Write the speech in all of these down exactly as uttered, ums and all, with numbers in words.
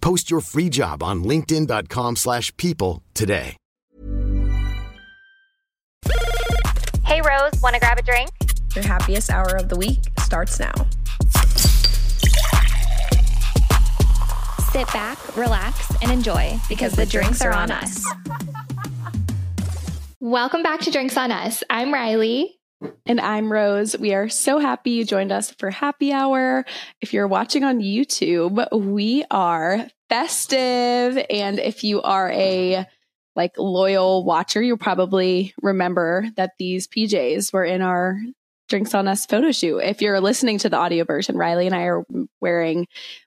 Post your free job on linkedin.com slash people today. Hey, Rose, want to grab a drink? Your happiest hour of the week starts now. Sit back, relax, and enjoy because the drinks are on us. Welcome back to Drinks On Us. I'm Riley. And I'm Rose. We are so happy you joined us for happy hour. If you're watching on YouTube, we are festive. And if you are a like loyal watcher, you'll probably remember that these P Js were in our Drinks On Us photo shoot. If you're listening to the audio version, Riley and I are wearing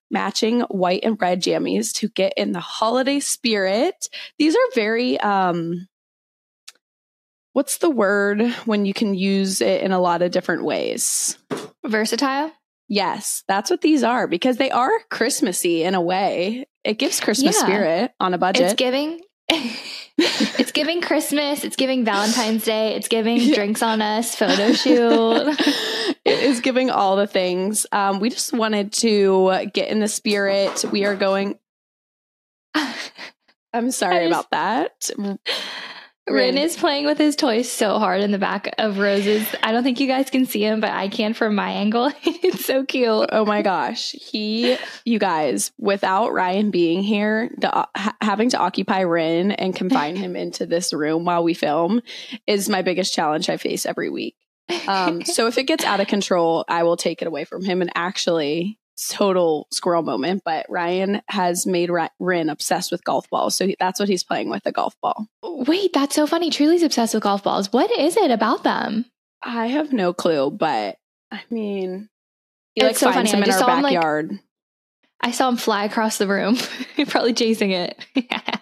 matching white and red jammies to get in the holiday spirit. These are very, um, what's the word when you can use it in a lot of different ways? Versatile? Yes, that's what these are because they are Christmassy in a way. It gives Christmas yeah. spirit on a budget. It's giving... It's giving Christmas, it's giving Valentine's Day, it's giving yeah. Drinks On Us, photo shoot. It is giving all the things. Um, we just wanted to get in the spirit. We are going... I'm sorry just... about that. Ren is playing with his toys so hard in the back of Rose's. I don't think you guys can see him, but I can from my angle. It's so cute. Oh my gosh. He, you guys, without Ryan being here, the, ha- having to occupy Ren and confine him into this room while we film is my biggest challenge I face every week. Um, so if it gets out of control, I will take it away from him. And actually, total squirrel moment, but Ryan has made Ren obsessed with golf balls. So he, that's what he's playing with, a golf ball. Wait, that's so funny. Truly's obsessed with golf balls. What is it about them? I have no clue, but I mean, he like so finds funny. Him I in our backyard. Him, like, I saw him fly across the room, probably chasing it.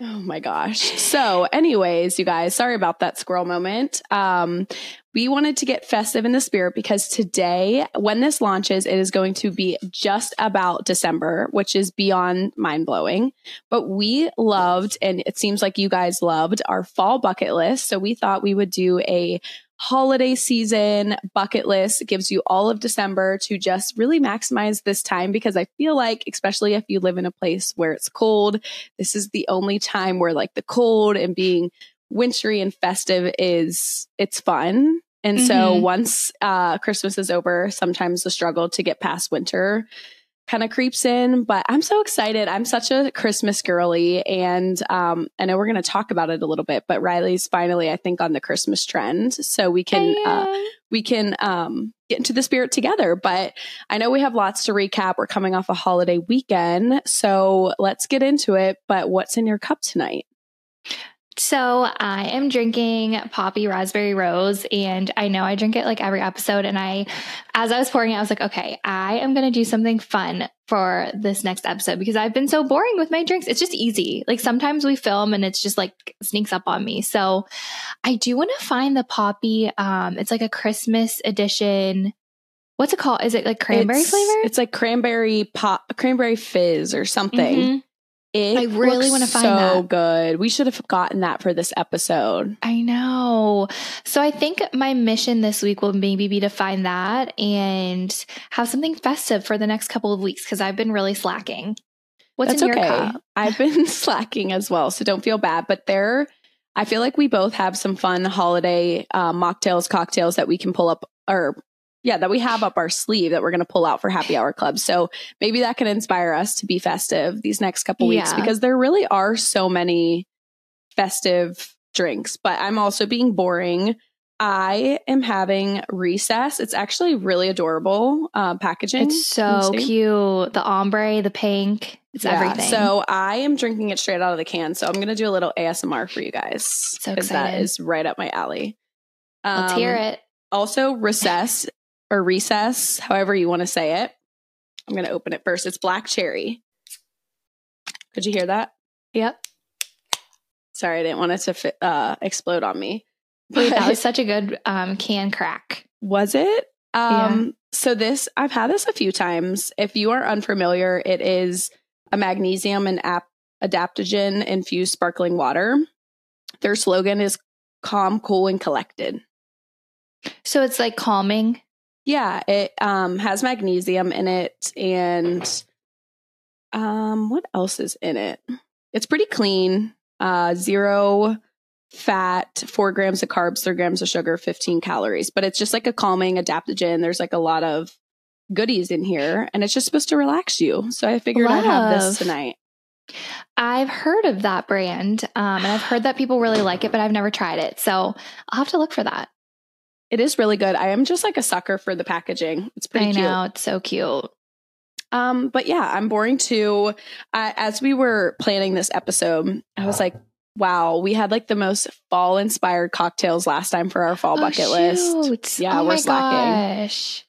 Oh my gosh. So anyways, you guys, sorry about that squirrel moment. Um, we wanted to get festive in the spirit because today, when this launches, it is going to be just about December, which is beyond mind-blowing. But we loved, and it seems like you guys loved, our fall bucket list. So we thought we would do a holiday season bucket list. It gives you all of December to just really maximize this time because I feel like, especially if you live in a place where it's cold, this is the only time where like the cold and being wintry and festive is, it's fun. And mm-hmm. so once uh, Christmas is over, sometimes the struggle to get past winter kind of creeps in, but I'm so excited. I'm such a Christmas girly. And um, I know we're going to talk about it a little bit, but Riley's finally, I think, on the Christmas trend. So we can, hey. uh, we can um, get into the spirit together, but I know we have lots to recap. We're coming off a holiday weekend, so let's get into it. But what's in your cup tonight? So I am drinking Poppy Raspberry Rose, and I know I drink it like every episode. And I, as I was pouring it, I was like, okay, I am going to do something fun for this next episode because I've been so boring with my drinks. It's just easy. Like sometimes we film and it's just like sneaks up on me. So I do want to find the Poppy. Um, it's like a Christmas edition. What's it called? Is it like cranberry it's, flavor? It's like cranberry pop, cranberry fizz or something. Mm-hmm. It I really want to find so that. So good. We should have gotten that for this episode. I know. So I think my mission this week will maybe be to find that and have something festive for the next couple of weeks because I've been really slacking. What's That's in your okay. cup? I've been slacking as well, so don't feel bad. But there, I feel like we both have some fun holiday uh, mocktails, cocktails that we can pull up or yeah, that we have up our sleeve that we're going to pull out for Happy Hour Club. So maybe that can inspire us to be festive these next couple weeks yeah. because there really are so many festive drinks. But I'm also being boring. I am having Recess. It's actually really adorable uh, packaging. It's so cute. The ombre, the pink, it's yeah. everything. So I am drinking it straight out of the can. So I'm going to do a little A S M R for you guys. So excited. That is right up my alley. Um, Let's hear it. Also, Recess. Or Recess, however you want to say it. I'm going to open it first. It's black cherry. Could you hear that? Yep. Sorry, I didn't want it to fit, uh, explode on me. Wait, that was such a good um, can crack. Was it? Um, yeah. So this, I've had this a few times. If you are unfamiliar, it is a magnesium and ap- adaptogen infused sparkling water. Their slogan is calm, cool, and collected. So it's like calming. Yeah, it um, has magnesium in it, and um, what else is in it? It's pretty clean. Uh, zero fat, four grams of carbs, three grams of sugar, fifteen calories. But it's just like a calming adaptogen. There's like a lot of goodies in here, and it's just supposed to relax you. So I figured Love. I'd have this tonight. I've heard of that brand, um, and I've heard that people really like it, but I've never tried it. So I'll have to look for that. It is really good. I am just like a sucker for the packaging. It's pretty I cute. I know. It's so cute. Um, but yeah, I'm boring too. Uh, as we were planning this episode, I was like, wow, we had like the most fall inspired cocktails last time for our fall oh, bucket shoot. list. Yeah, oh we're my slacking. Gosh.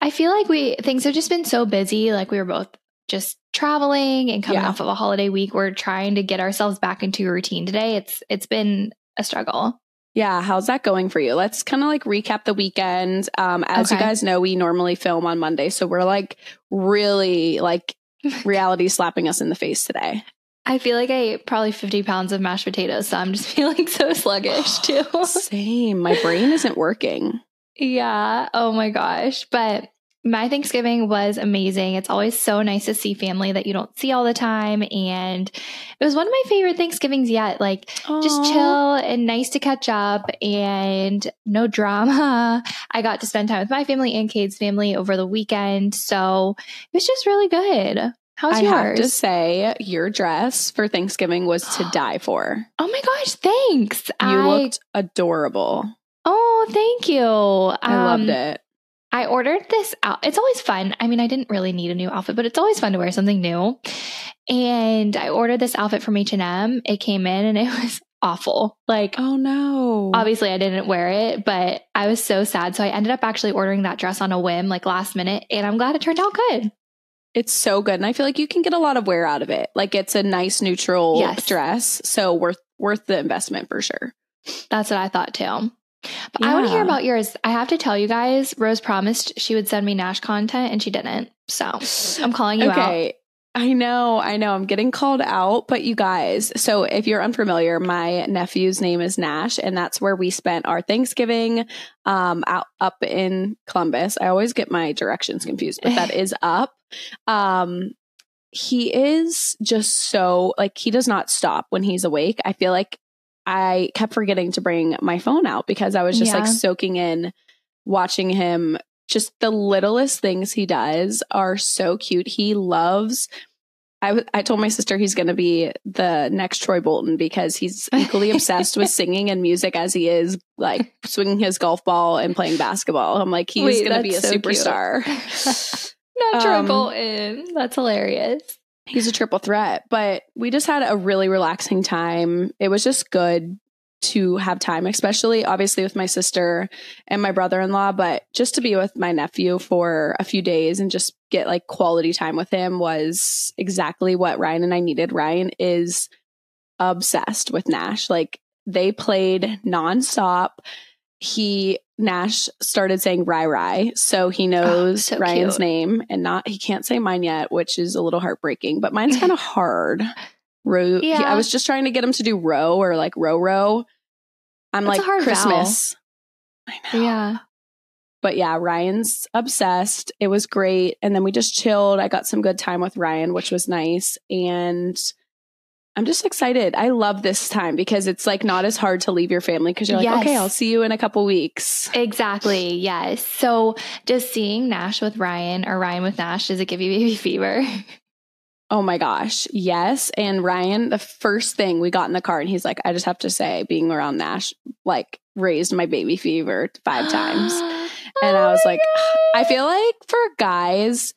I feel like we things have just been so busy. Like we were both just traveling and coming yeah. off of a holiday week. We're trying to get ourselves back into a routine today. It's It's been a struggle. Yeah, how's that going for you? Let's kind of like recap the weekend. Um, as okay. you guys know, we normally film on Monday, so we're like really like reality slapping us in the face today. I feel like I ate probably fifty pounds of mashed potatoes, so I'm just feeling so sluggish too. Same. My brain isn't working. Yeah. Oh my gosh. But my Thanksgiving was amazing. It's always so nice to see family that you don't see all the time. And it was one of my favorite Thanksgivings yet. Like Aww. Just chill and nice to catch up and no drama. I got to spend time with my family and Cade's family over the weekend. So it was just really good. How's I yours? I have to say your dress for Thanksgiving was to die for. Oh my gosh. Thanks. You I... looked adorable. Oh, thank you. I um, loved it. I ordered this out. It's always fun. I mean, I didn't really need a new outfit, but it's always fun to wear something new. And I ordered this outfit from H and M. It came in and it was awful. Like, oh no. Obviously I didn't wear it, but I was so sad. So I ended up actually ordering that dress on a whim, like last minute, and I'm glad it turned out good. It's so good. And I feel like you can get a lot of wear out of it. Like it's a nice neutral yes. dress. So worth worth the investment for sure. That's what I thought too. But yeah. I want to hear about yours. I have to tell you guys, Rose promised she would send me Nash content and she didn't. So I'm calling you okay. out. Okay. I know. I know. I'm getting called out. But you guys, so if you're unfamiliar, my nephew's name is Nash, and that's where we spent our Thanksgiving um, out up in Columbus. I always get my directions confused, but that is up. Um, he is just so like he does not stop when he's awake. I feel like I kept forgetting to bring my phone out because I was just yeah. like soaking in, watching him. Just the littlest things he does are so cute. He loves, I, w- I told my sister he's going to be the next Troy Bolton because he's equally obsessed with singing and music as he is like swinging his golf ball and playing basketball. I'm like, he's going to be a so superstar. Not Troy um, Bolton. That's hilarious. He's a triple threat, but we just had a really relaxing time. It was just good to have time, especially obviously with my sister and my brother-in-law, but just to be with my nephew for a few days and just get like quality time with him was exactly what Ryan and I needed. Ryan is obsessed with Nash. Like they played nonstop. he, Nash, started saying Rai Rai. So he knows oh, so Ryan's cute. name and not, he can't say mine yet, which is a little heartbreaking, but mine's kind of hard. Ro- yeah. he, I was just trying to get him to do row or like row row. I'm That's like, a hard Christmas. Vowel. I know. Yeah. But yeah, Ryan's obsessed. It was great. And then we just chilled. I got some good time with Ryan, which was nice. And I'm just excited. I love this time because it's like not as hard to leave your family because you're like, yes. okay, I'll see you in a couple weeks. Exactly. Yes. So does seeing Nash with Ryan or Ryan with Nash, does it give you baby fever? Oh my gosh. Yes. And Ryan, the first thing we got in the car and he's like, I just have to say being around Nash, like raised my baby fever five times. And oh I was like, God. I feel like for guys,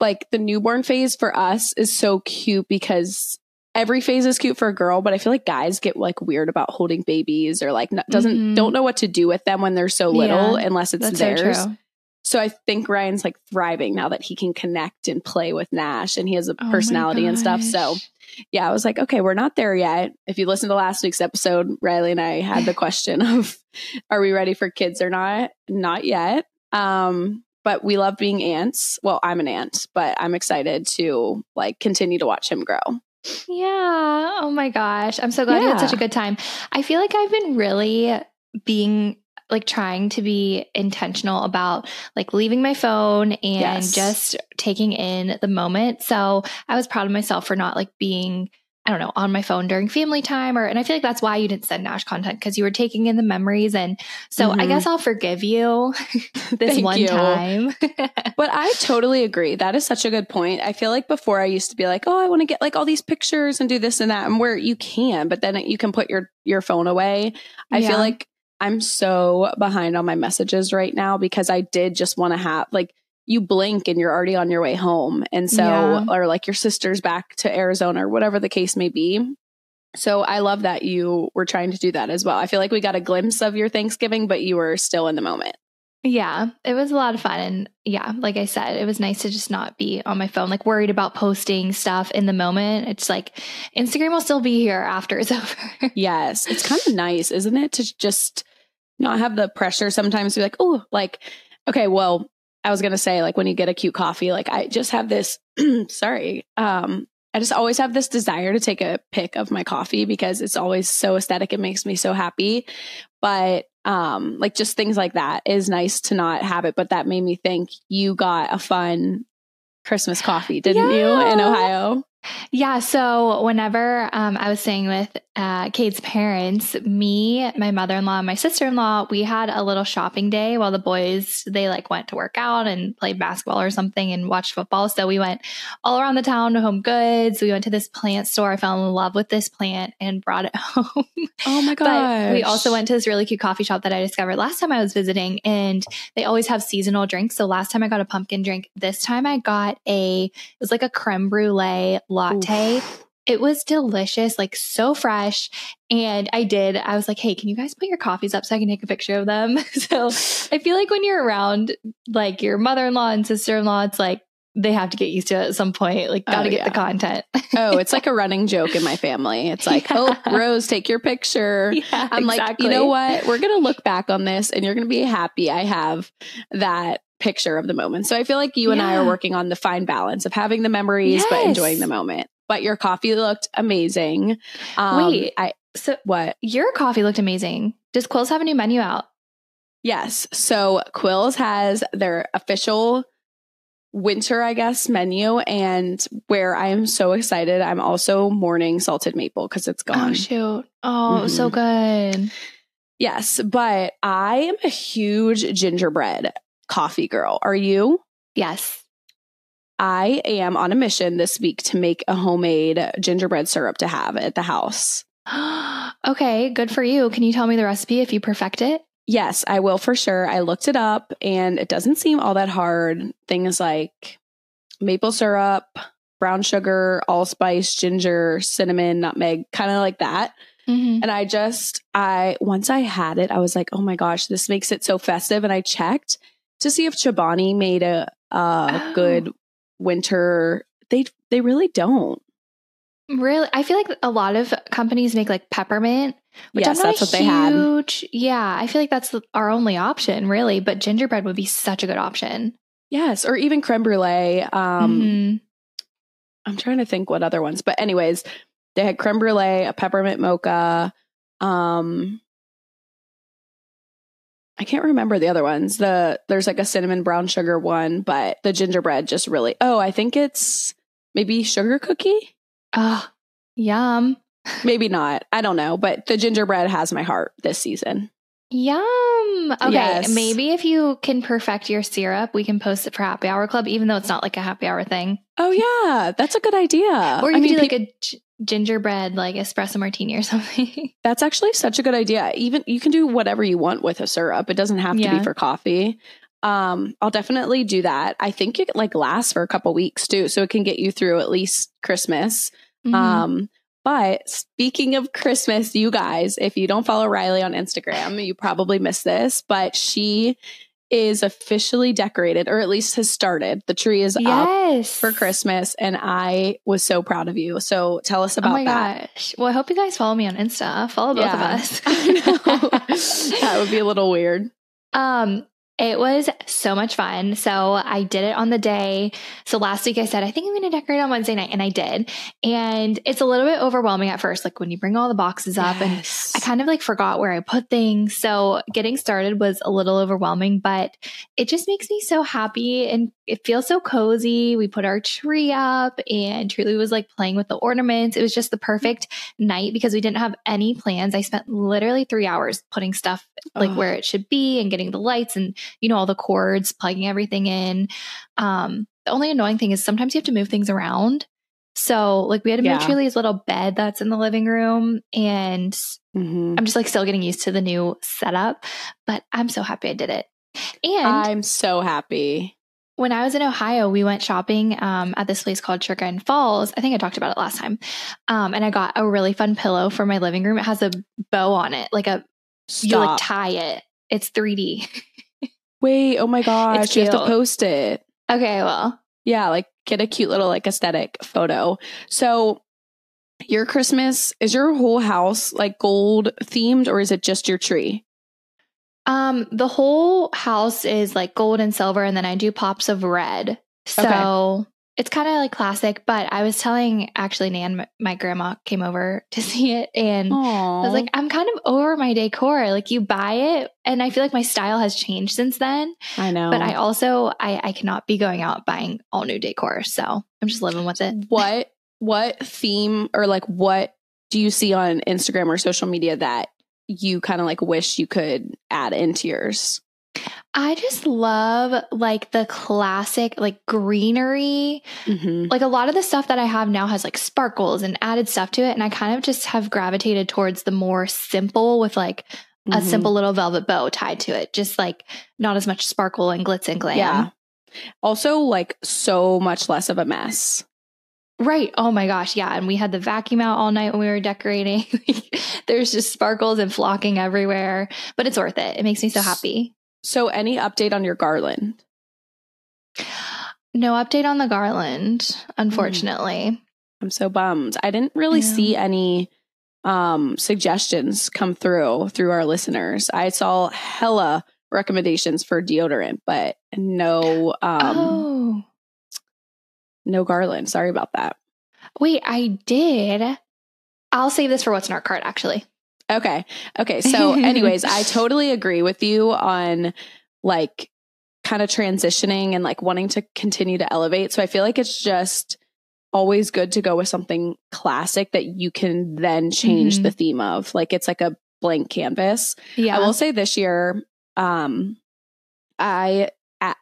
like the newborn phase for us is so cute because every phase is cute for a girl, but I feel like guys get like weird about holding babies or like not, doesn't mm-hmm. don't know what to do with them when they're so little yeah, unless it's theirs. So, so I think Ryan's like thriving now that he can connect and play with Nash and he has a oh personality and stuff. So yeah, I was like, okay, we're not there yet. If you listen to last week's episode, Riley and I had the question of, are we ready for kids or not? Not yet. Um, but we love being aunts. Well, I'm an aunt, but I'm excited to like continue to watch him grow. Yeah. Oh my gosh. I'm so glad yeah. you had such a good time. I feel like I've been really being like trying to be intentional about like leaving my phone and yes. just taking in the moment. So I was proud of myself for not like being, I don't know, on my phone during family time or, and I feel like that's why you didn't send Nash content because you were taking in the memories. And so mm-hmm. I guess I'll forgive you this one you. time. But I totally agree. That is such a good point. I feel like before I used to be like, oh, I want to get like all these pictures and do this and that and where you can, but then you can put your, your phone away. I yeah. feel like I'm so behind on my messages right now because I did just want to have like, you blink and you're already on your way home. And so, yeah. or like your sister's back to Arizona or whatever the case may be. So I love that you were trying to do that as well. I feel like we got a glimpse of your Thanksgiving, but you were still in the moment. Yeah, it was a lot of fun. And yeah, like I said, it was nice to just not be on my phone, like worried about posting stuff in the moment. It's like Instagram will still be here after it's over. Yes. It's kind of nice, isn't it? To just not have the pressure sometimes to be like, oh, like, okay, well, I was going to say, like, when you get a cute coffee, like, I just have this, sorry, um, I just always have this desire to take a pic of my coffee because it's always so aesthetic. It makes me so happy. But, um, like, just things like that is nice to not have it. But that made me think you got a fun Christmas coffee, didn't yeah. you, in Ohio? Yeah. So whenever um, I was staying with uh, Cade's parents, me, my mother-in-law, and my sister-in-law, we had a little shopping day while the boys, they like went to work out and played basketball or something and watched football. So we went all around the town to Home Goods. We went to this plant store. I fell in love with this plant and brought it home. Oh my gosh. But we also went to this really cute coffee shop that I discovered last time I was visiting, and they always have seasonal drinks. So last time I got a pumpkin drink. This time I got a, it was like a creme brulee latte. Oof. It was delicious, like so fresh. And I did, I was like, hey, can you guys put your coffees up so I can take a picture of them? So I feel like when you're around like your mother-in-law and sister-in-law, it's like they have to get used to it at some point. Like gotta oh, get yeah. the content. Oh, it's like a running joke in my family. It's like, yeah. oh, Rose, take your picture. Yeah, I'm exactly. like, you know what? We're going to look back on this and you're going to be happy I have that picture of the moment. So I feel like you and yeah. I are working on the fine balance of having the memories, yes. but enjoying the moment. But your coffee looked amazing. Um, Wait, I, so what? Your coffee looked amazing. Does Quills have a new menu out? Yes. So Quills has their official winter, I guess, menu, and where I am so excited. I'm also mourning salted maple because it's gone. Oh, shoot. Oh, mm-hmm. so good. Yes. But I am a huge gingerbread coffee girl. Are you? Yes. I am on a mission this week to make a homemade gingerbread syrup to have at the house. Okay, good for you. Can you tell me the recipe if you perfect it? Yes, I will for sure. I looked it up and it doesn't seem all that hard. Things like maple syrup, brown sugar, allspice, ginger, cinnamon, nutmeg, kind of like that. Mm-hmm. And I just, I once I had it, I was like, oh my gosh, this makes it so festive. And I checked to see if Chobani made a, a oh. good winter. They they really don't. Really? I feel like a lot of companies make like peppermint. Which yes, I'm not that's what huge, they had. Yeah, I feel like that's our only option, really. But gingerbread would be such a good option. Yes, or even creme brulee. Um, mm-hmm. I'm trying to think what other ones. But anyways, they had creme brulee, a peppermint mocha. Um, I can't remember the other ones. The There's like a cinnamon brown sugar one, but the gingerbread just really... Oh, I think it's maybe sugar cookie? Oh, yum. Maybe not. I don't know. But the gingerbread has my heart this season. Yum. Okay. Yes. Maybe if you can perfect your syrup, we can post it for Happy Hour Club, even though it's not like a happy hour thing. Oh, yeah. That's a good idea. Or you I mean, do like pe- a g- gingerbread, like espresso martini or something. That's actually such a good idea. Even you can do whatever you want with a syrup. It doesn't have yeah. to be for coffee. Um, I'll definitely do that. I think it like lasts for a couple weeks too. So it can get you through at least Christmas. Mm-hmm. Um, But speaking of Christmas, you guys, if you don't follow Riley on Instagram, you probably missed this, but she is officially decorated, or at least has started. The tree is yes. up for Christmas, and I was so proud of you. So tell us about that. Oh my that. gosh. Well, I hope you guys follow me on Insta. Follow both yeah. of us. I know. That would be a little weird. Um. It was so much fun. So I did it on the day. So last week I said, I think I'm going to decorate on Wednesday night. And I did. And it's a little bit overwhelming at first, like when you bring all the boxes up yes. and I kind of like forgot where I put things. So getting started was a little overwhelming, but it just makes me so happy and it feels so cozy. We put our tree up and Truly was like playing with the ornaments. It was just the perfect night because we didn't have any plans. I spent literally three hours putting stuff like oh. where it should be and getting the lights and you know, all the cords, plugging everything in. Um, the only annoying thing is sometimes you have to move things around. So like we had to move yeah. Truly's little bed that's in the living room and mm-hmm. I'm just like still getting used to the new setup, but I'm so happy I did it. And I'm so happy. When I was in Ohio, we went shopping um, at this place called Sugar and Falls. I think I talked about it last time. Um, and I got a really fun pillow for my living room. It has a bow on it, like a, Stop. you like tie it. It's three D. Wait, oh my gosh, you have to post it. Okay, well. Yeah, like get a cute little like aesthetic photo. So your Christmas, is your whole house like gold themed or is it just your tree? Um, the whole house is like gold and silver and then I do pops of red. So okay. It's kind of like classic, but I was telling actually Nan, my grandma came over to see it and Aww. I was like, I'm kind of over my decor. Like you buy it. And I feel like my style has changed since then. I know. But I also, I, I cannot be going out buying all new decor. So I'm just living with it. What, what theme or like, what do you see on Instagram or social media that you kind of like wish you could add into yours? I just love like the classic, like greenery, mm-hmm. like a lot of the stuff that I have now has like sparkles and added stuff to it. And I kind of just have gravitated towards the more simple with like mm-hmm. a simple little velvet bow tied to it. Just like not as much sparkle and glitz and glam. Yeah. Also like so much less of a mess. Right. Oh my gosh. Yeah. And we had the vacuum out all night when we were decorating. There's just sparkles and flocking everywhere, but it's worth it. It makes me so happy. So any update on your garland? No update on the garland, unfortunately. Mm. I'm so bummed. I didn't really yeah. see any um, suggestions come through through our listeners. I saw hella recommendations for deodorant, but no, um, oh. no garland. Sorry about that. Wait, I did. I'll save this for what's in our cart, actually. Okay. Okay. So anyways, I totally agree with you on like kind of transitioning and like wanting to continue to elevate. So I feel like it's just always good to go with something classic that you can then change mm-hmm. the theme of. Like it's like a blank canvas. Yeah. I will say this year, um, I,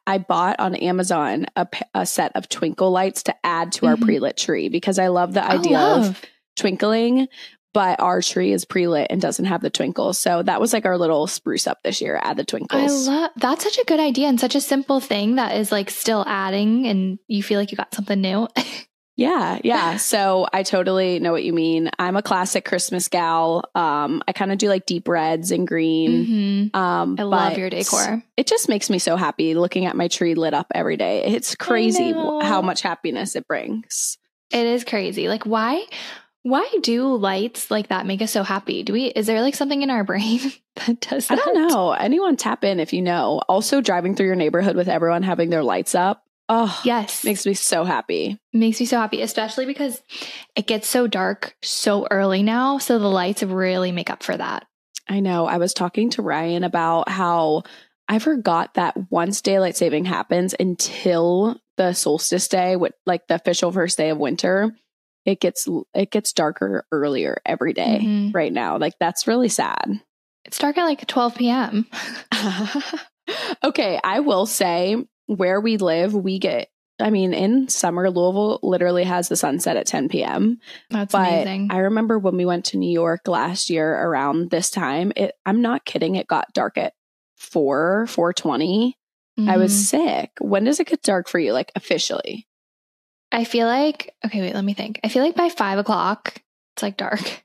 I bought on Amazon a, a set of twinkle lights to add to our mm-hmm. pre-lit tree because I love the idea oh, love. of twinkling. But our tree is pre-lit and doesn't have the twinkles. So that was like our little spruce up this year, add the twinkles. I love that's such a good idea and such a simple thing that is like still adding and you feel like you got something new. yeah. Yeah. So I totally know what you mean. I'm a classic Christmas gal. Um, I kind of do like deep reds and green. Mm-hmm. Um, I love your decor. It just makes me so happy looking at my tree lit up every day. It's crazy how much happiness it brings. It is crazy. Like why, Why do lights like that make us so happy? Do we, is there like something in our brain that does that? I don't know. Anyone tap in if you know. Also driving through your neighborhood with everyone having their lights up. Oh, yes. Makes me so happy. Makes me so happy, especially because it gets so dark so early now. So the lights really make up for that. I know. I was talking to Ryan about how I forgot that once daylight saving happens until the solstice day, with like the official first day of winter, it gets it gets darker earlier every day mm-hmm. right now. Like, that's really sad. It's dark at like twelve p.m. Okay, I will say where we live, we get, I mean, in summer, Louisville literally has the sunset at ten p.m. That's but amazing. I remember when we went to New York last year around this time, it, I'm not kidding, it got dark at four, four twenty. Mm-hmm. I was sick. When does it get dark for you, like officially? I feel like, okay, wait, let me think. I feel like by five o'clock, it's like dark.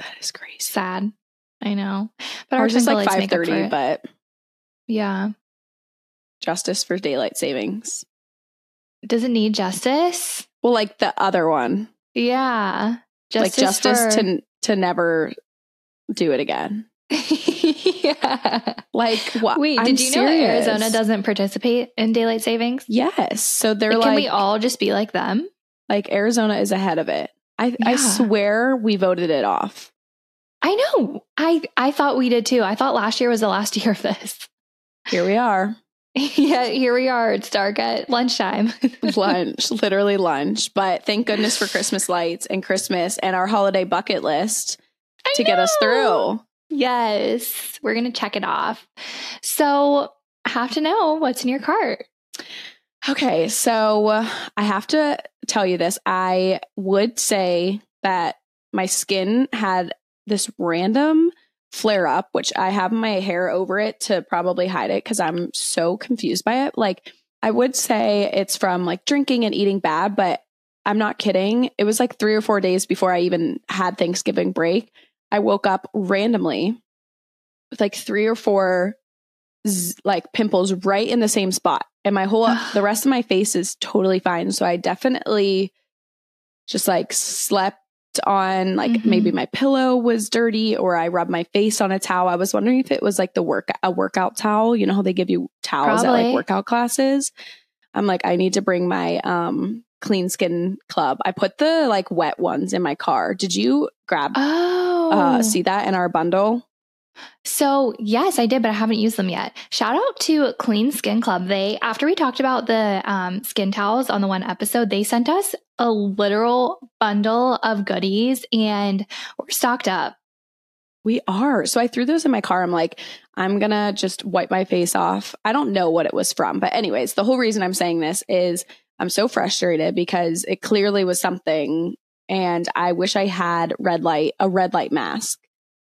That is crazy. Sad. I know. But ours is like five thirty, but. Yeah. Justice for daylight savings. Does it need justice? Well, like the other one. Yeah. Justice like justice for... to to never do it again. Yeah. Like what? Wait, I'm did you serious. know Arizona doesn't participate in daylight savings? Yes. So they're like, like can we all just be like them? Like Arizona is ahead of it. I yeah. I swear we voted it off. I know. I I thought we did too. I thought last year was the last year of this. Here we are. Yeah, here we are. It's dark at lunchtime. Lunch, literally lunch. But thank goodness for Christmas lights and Christmas and our holiday bucket list I to know. get us through. Yes, we're going to check it off. So I have to know what's in your cart. Okay, so uh, I have to tell you this. I would say that my skin had this random flare up, which I have my hair over it to probably hide it because I'm so confused by it. Like, I would say it's from like drinking and eating bad, but I'm not kidding. It was like three or four days before I even had Thanksgiving break. I woke up randomly with like three or four z- like pimples right in the same spot. And my whole, the rest of my face is totally fine. So I definitely just like slept on like mm-hmm. maybe my pillow was dirty or I rubbed my face on a towel. I was wondering if it was like the work, a workout towel. You know how they give you towels Probably. at like workout classes? I'm like, I need to bring my um Clean Skin Club. I put the like wet ones in my car. Did you grab, oh. uh, see that in our bundle? So yes, I did, but I haven't used them yet. Shout out to Clean Skin Club. They, after we talked about the um, skin towels on the one episode, they sent us a literal bundle of goodies and we're stocked up. We are. So I threw those in my car. I'm like, I'm going to just wipe my face off. I don't know what it was from, but anyways, the whole reason I'm saying this is I'm so frustrated because it clearly was something and I wish I had red light, a red light mask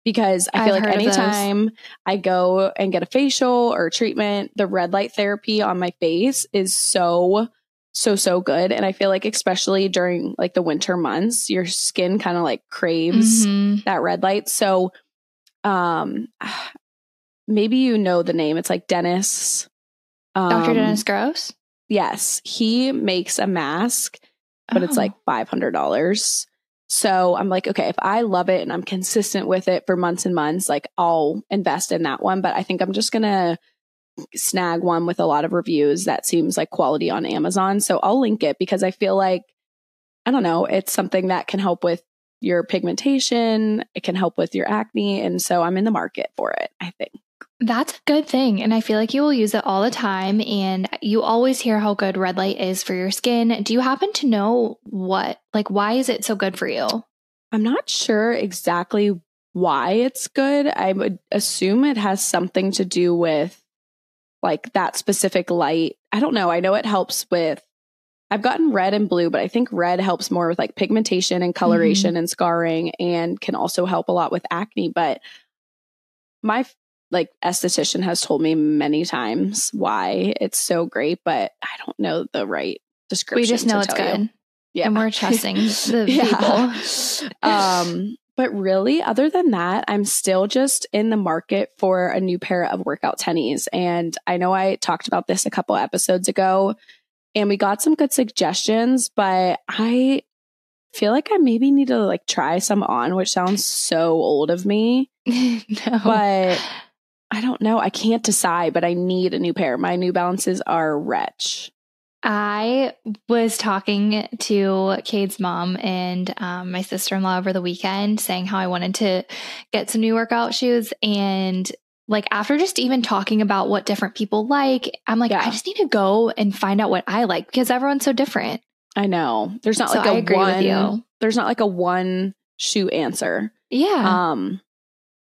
because I feel I've like anytime I go and get a facial or treatment, the red light therapy on my face is so, so, so good. And I feel like especially during like the winter months, your skin kind of like craves mm-hmm. that red light. So um, maybe you know the name. It's like Dennis. Um, Doctor Dennis Gross? Yes, he makes a mask, but oh. it's like five hundred dollars. So I'm like, okay, if I love it and I'm consistent with it for months and months, like I'll invest in that one. But I think I'm just going to snag one with a lot of reviews that seems like quality on Amazon. So I'll link it because I feel like, I don't know, it's something that can help with your pigmentation. It can help with your acne. And so I'm in the market for it, I think. That's a good thing. And I feel like you will use it all the time. And you always hear how good red light is for your skin. Do you happen to know what, like, why is it so good for you? I'm not sure exactly why it's good. I would assume it has something to do with like that specific light. I don't know. I know it helps with, I've gotten red and blue, but I think red helps more with like pigmentation and coloration mm-hmm. and scarring and can also help a lot with acne. But my like esthetician has told me many times why it's so great, but I don't know the right description. We just know it's good. You. Yeah. And we're trusting the yeah. people. um, but really, other than that, I'm still just in the market for a new pair of workout tennies. And I know I talked about this a couple episodes ago and we got some good suggestions, but I feel like I maybe need to like try some on, which sounds so old of me. No. But I don't know. I can't decide, but I need a new pair. My New Balances are wretch. I was talking to Cade's mom and um, my sister-in-law over the weekend saying how I wanted to get some new workout shoes. And like after just even talking about what different people like, I'm like, yeah. I just need to go and find out what I like because everyone's so different. I know. There's not so like a I agree one, with you. There's not like a one shoe answer. Yeah. Um,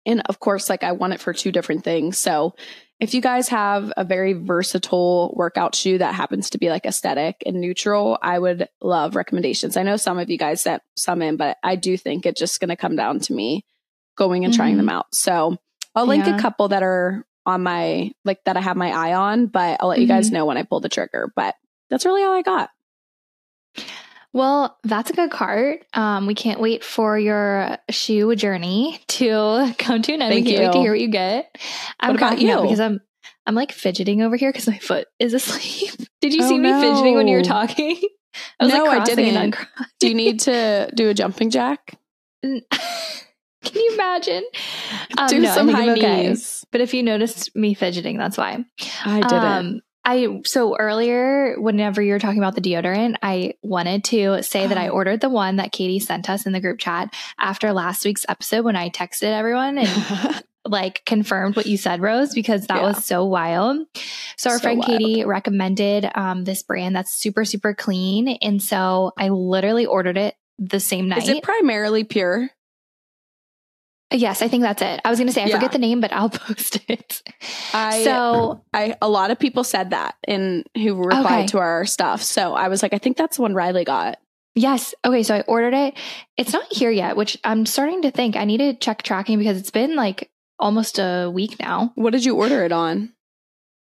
and of course, like I want it for two different things. So if you guys have a very versatile workout shoe that happens to be like aesthetic and neutral, I would love recommendations. I know some of you guys sent some in, but I do think it's just going to come down to me going and mm-hmm. trying them out. So I'll link yeah. a couple that are on my, like that I have my eye on, but I'll let mm-hmm. you guys know when I pull the trigger. But that's really all I got. Well, that's a good cart. Um, we can't wait for your shoe journey to come to. Thank you. Can't wait to hear what you get. I'm what about got, you? Know, because I'm, I'm like fidgeting over here because my foot is asleep. Did you oh, see me no. fidgeting when you were talking? I was no, like crossing I didn't. And uncrossing. Do you need to do a jumping jack? Can you imagine? Um, do no, some high knees. Okay. But if you noticed me fidgeting, that's why. I didn't. Um, I so earlier, whenever you were talking about the deodorant, I wanted to say that I ordered the one that Katie sent us in the group chat after last week's episode when I texted everyone and like confirmed what you said, Rose, because that yeah. was so wild. So our so friend wild. Katie recommended um, this brand that's super, super clean. And so I literally ordered it the same night. Is it primarily pure? Yes, I think that's it. I was going to say, I yeah. forget the name, but I'll post it. I, so I, a lot of people said that and who replied okay. to our stuff. So I was like, I think that's the one Riley got. Yes. Okay. So I ordered it. It's not here yet, which I'm starting to think I need to check tracking because it's been like almost a week now. What did you order it on?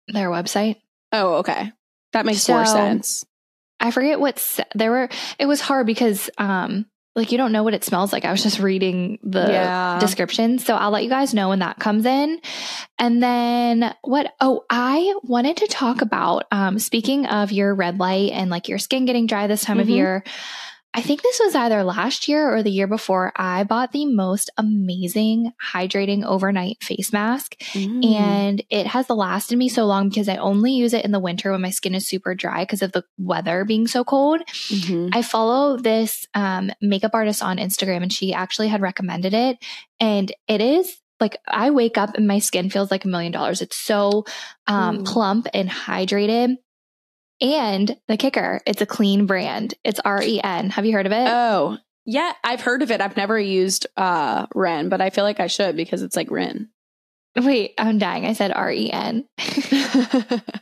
Their website. Oh, okay. That makes so, more sense. I forget what se- there were. It was hard because, um, like, you don't know what it smells like. I was just reading the yeah. description. So I'll let you guys know when that comes in. And then what? Oh, I wanted to talk about, um, speaking of your red light and like your skin getting dry this time mm-hmm. of year, I think this was either last year or the year before, I bought the most amazing hydrating overnight face mask. Mm. And it has lasted me so long because I only use it in the winter when my skin is super dry because of the weather being so cold. Mm-hmm. I follow this um, makeup artist on Instagram and she actually had recommended it. And it is like, I wake up and my skin feels like a million dollars. It's so um, mm. plump and hydrated. And the kicker, it's a clean brand. It's R E N. Have you heard of it? Oh, yeah. I've heard of it. I've never used uh, Ren, but I feel like I should because it's like Ren. Wait, I'm dying. I said R E N. But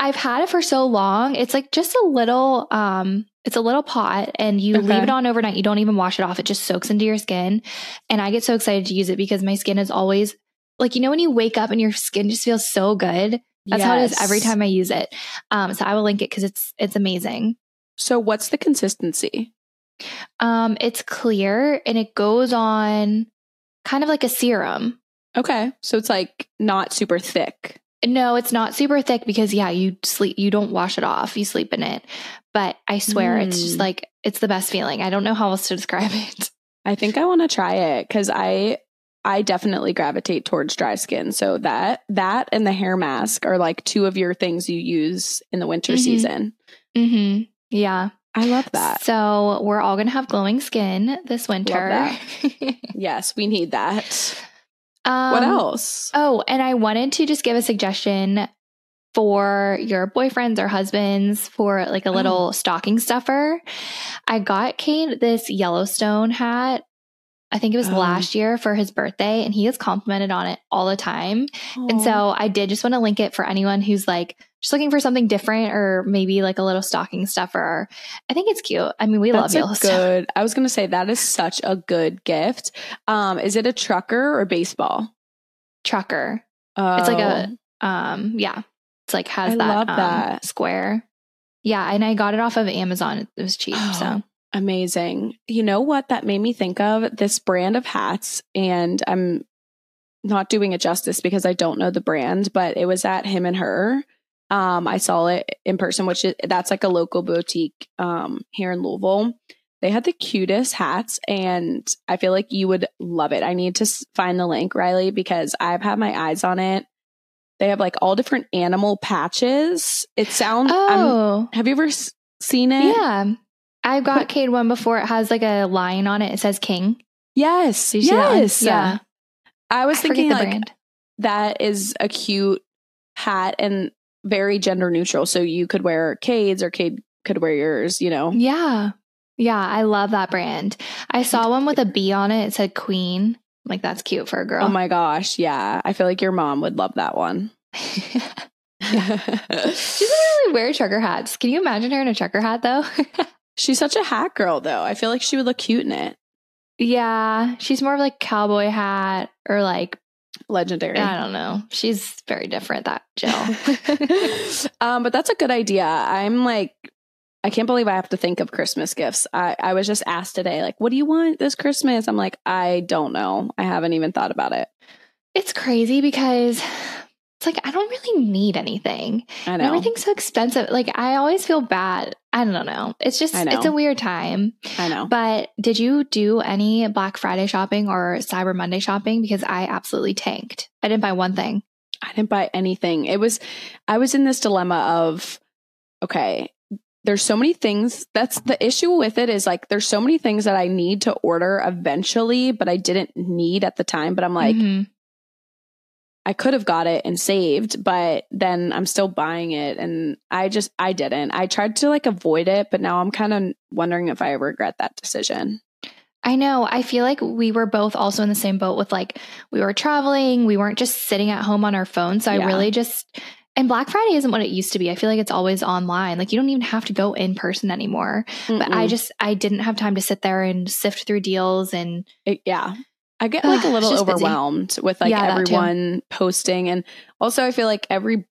I've had it for so long. It's like just a little, um, it's a little pot and you okay. leave it on overnight. You don't even wash it off. It just soaks into your skin. And I get so excited to use it because my skin is always like, you know, when you wake up and your skin just feels so good. That's yes. how it is every time I use it. Um, so I will link it because it's it's amazing. So what's the consistency? Um, it's clear and it goes on kind of like a serum. Okay. So it's like not super thick. No, it's not super thick because yeah, you sleep, you don't wash it off. You sleep in it. But I swear mm. it's just like, it's the best feeling. I don't know how else to describe it. I think I want to try it because I... I definitely gravitate towards dry skin. So that that and the hair mask are like two of your things you use in the winter mm-hmm. season. Mm-hmm. Yeah. I love that. So we're all going to have glowing skin this winter. Yes, we need that. Um, what else? Oh, and I wanted to just give a suggestion for your boyfriends or husbands for like a little oh. stocking stuffer. I got Cade this Yellowstone hat. I think it was um, last year for his birthday and he is complimented on it all the time. Aww. And so I did just want to link it for anyone who's like just looking for something different or maybe like a little stocking stuffer. I think it's cute. I mean, we That's love Yellowstone. Good. I was going to say that is such a good gift. Um, is it a trucker or baseball? Trucker. Oh. It's like a, um, yeah, it's like has I that, love um, that square. Yeah. And I got it off of Amazon. It was cheap. Oh. So. Amazing. You know what that made me think of? This brand of hats, and I'm not doing it justice because I don't know the brand, but it was at Him and Her Um, I saw it in person, which is, that's like a local boutique um, here in Louisville. They had the cutest hats, and I feel like you would love it. I need to find the link, Riley, because I've had my eyes on it. They have like all different animal patches. It sounds... Oh. Um, have you ever s- seen it? Yeah. I got Cade one before. It has like a lion on it. It says King. Yes. Did you yes. see that one? Yeah. I was I thinking like brand. That is a cute hat and very gender neutral. So you could wear Cade's or Cade could wear yours, you know? Yeah. Yeah, I love that brand. I saw one with a bee on it. It said Queen. I'm like, that's cute for a girl. Oh my gosh. Yeah. I feel like your mom would love that one. She doesn't really wear trucker hats. Can you imagine her in a trucker hat though? She's such a hat girl though. I feel like she would look cute in it. Yeah. She's more of like cowboy hat or like legendary. I don't know. She's very different, that Jill. um, but that's a good idea. I'm like, I can't believe I have to think of Christmas gifts. I, I was just asked today, like, what do you want this Christmas? I'm like, I don't know. I haven't even thought about it. It's crazy because it's like, I don't really need anything. I know. Everything's so expensive. Like, I always feel bad. I don't know. It's just, know. It's a weird time. I know. But did you do any Black Friday shopping or Cyber Monday shopping? Because I absolutely tanked. I didn't buy one thing. I didn't buy anything. It was, I was in this dilemma of, okay, there's so many things. That's the issue with it is like, there's so many things that I need to order eventually, but I didn't need at the time. But I'm like, mm-hmm. I could have got it and saved, but then I'm still buying it. And I just, I didn't, I tried to like avoid it, but now I'm kind of wondering if I regret that decision. I know. I feel like we were both also in the same boat with like, we were traveling, we weren't just sitting at home on our phone. So yeah. I really just... And Black Friday isn't what it used to be. I feel like it's always online. Like you don't even have to go in person anymore. Mm-mm. But I just, I didn't have time to sit there and sift through deals and it, yeah. I get like uh, a little overwhelmed busy. With like yeah, everyone posting. And also I feel like every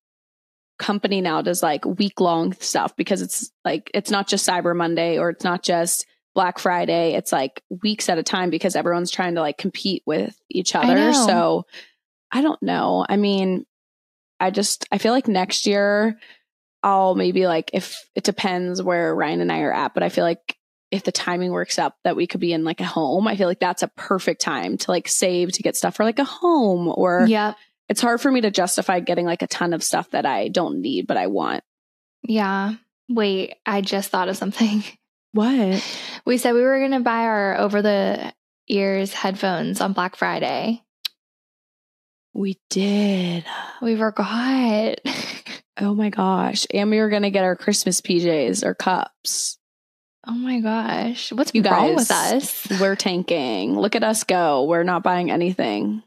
company now does like week long stuff because it's like, it's not just Cyber Monday or it's not just Black Friday. It's like weeks at a time because everyone's trying to like compete with each other. I so I don't know. I mean, I just, I feel like next year I'll maybe like, if it depends where Ryan and I are at, but I feel like if the timing works up that we could be in like a home, I feel like that's a perfect time to like save, to get stuff for like a home or yeah. It's hard for me to justify getting like a ton of stuff that I don't need, but I want. Yeah. Wait, I just thought of something. What? We said we were going to buy our over the ears headphones on Black Friday. We did. We forgot. Oh my gosh. And we were going to get our Christmas P Js or cups. Oh my gosh. What's you wrong guys, with us? We're tanking. Look at us go. We're not buying anything.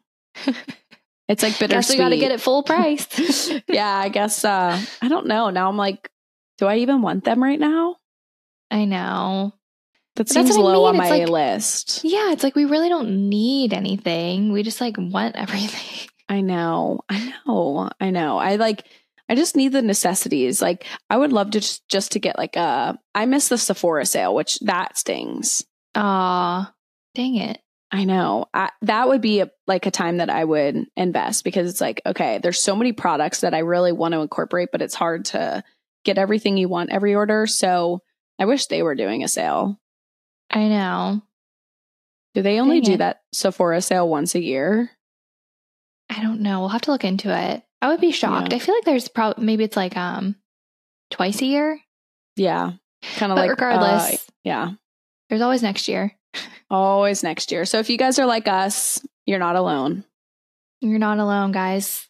It's like bittersweet. Guess we got to get it full price. Yeah, I guess. Uh, I don't know. Now I'm like, do I even want them right now? I know. That but seems low I mean. on my like, list. Yeah. It's like, we really don't need anything. We just like want everything. I know. I know. I know. I like, I just need the necessities. Like I would love to just, just to get like a, I miss the Sephora sale, which that stings. Aw, dang it. I know. I, that would be a, like a time that I would invest because it's like, okay, there's so many products that I really want to incorporate, but it's hard to get everything you want every order. So I wish they were doing a sale. I know. Do they only Dang do it. that Sephora sale once a year? I don't know. We'll have to look into it. I would be shocked. Yeah. I feel like there's probably, maybe it's like um, twice a year. Yeah. Kind of like. regardless. Uh, yeah. There's always next year. Always next year. So if you guys are like us, you're not alone. You're not alone, guys.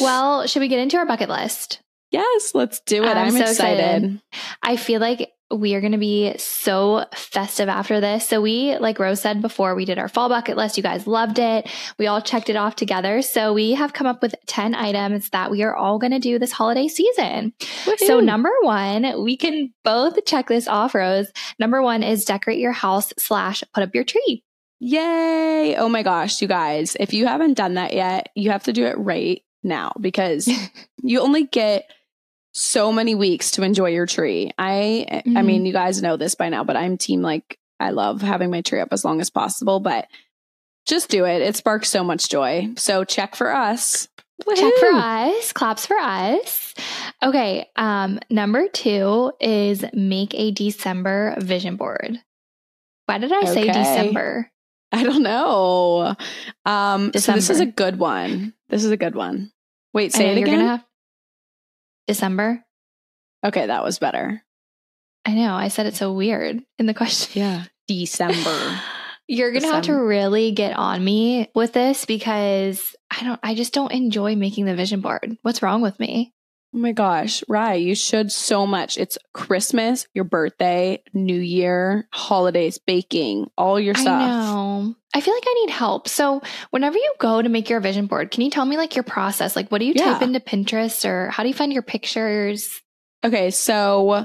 Well, should we get into our bucket list? Yes, let's do it. I'm, I'm so excited. excited. I feel like we are going to be so festive after this. So we, like Rose said before, we did our fall bucket list. You guys loved it. We all checked it off together. So we have come up with ten items that we are all going to do this holiday season. Woo-hoo. So number one, we can both check this off, Rose. Number one is decorate your house slash put up your tree. Yay. Oh my gosh, you guys, if you haven't done that yet, you have to do it right now because you only get so many weeks to enjoy your tree. I mm-hmm. I mean, you guys know this by now, but I'm team like I love having my tree up as long as possible, but just do it. It sparks so much joy. So check for us. Woo-hoo. Check for us. Claps for us. Okay. Um, number two is make a December vision board. Why did I okay. say December? I don't know. Um, December. So this is a good one. This is a good one. Wait, say it again. Have... December. Okay, that was better. I know. I said it so weird in the question. Yeah. December. You're going to have to really get on me with this because I don't, I just don't enjoy making the vision board. What's wrong with me? Oh my gosh, Rye, you should so much. It's Christmas, your birthday, New Year, holidays, baking, all your stuff. I know. I feel like I need help. So whenever you go to make your vision board, can you tell me like your process? Like what do you yeah. type into Pinterest or how do you find your pictures? Okay, so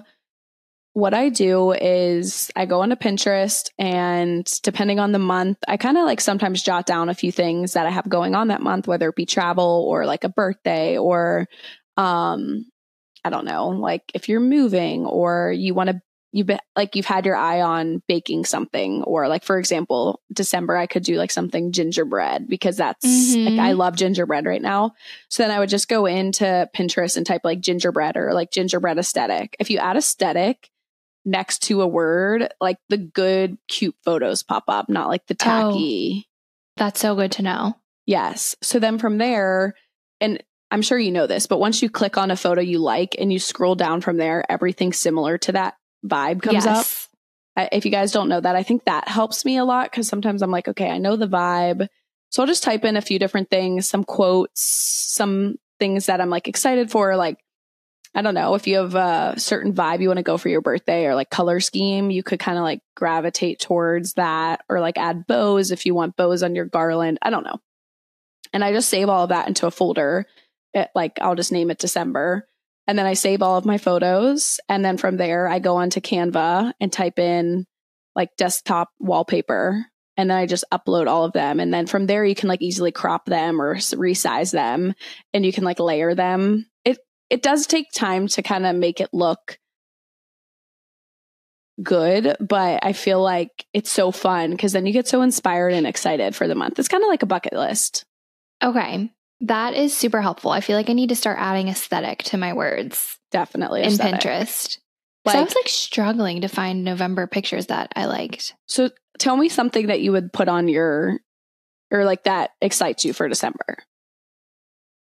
what I do is I go onto Pinterest and depending on the month, I kind of like sometimes jot down a few things that I have going on that month, whether it be travel or like a birthday or um, I don't know, like if you're moving or you want to, you've been like, you've had your eye on baking something or like, for example, December, I could do like something gingerbread because that's mm-hmm. like, I love gingerbread right now. So then I would just go into Pinterest and type like gingerbread or like gingerbread aesthetic. If you add aesthetic next to a word, like the good, cute photos pop up, not like the tacky. Oh, that's so good to know. Yes. So then from there, and I'm sure you know this, but once you click on a photo you like and you scroll down from there, everything similar to that vibe comes yes. up. I, if you guys don't know that, I think that helps me a lot because sometimes I'm like, okay, I know the vibe. So I'll just type in a few different things, some quotes, some things that I'm like excited for, like I don't know, if you have a certain vibe you want to go for your birthday or like color scheme, you could kind of like gravitate towards that or like add bows if you want bows on your garland. I don't know. And I just save all of that into a folder. It, like I'll just name it December. And then I save all of my photos. And then from there, I go onto Canva and type in like desktop wallpaper. And then I just upload all of them. And then from there, you can like easily crop them or resize them. And you can like layer them. It does take time to kind of make it look good, but I feel like it's so fun because then you get so inspired and excited for the month. It's kind of like a bucket list. Okay. That is super helpful. I feel like I need to start adding aesthetic to my words. Definitely. In aesthetic. Pinterest. Like, so I was like struggling to find November pictures that I liked. So tell me something that you would put on your, or like that excites you for December.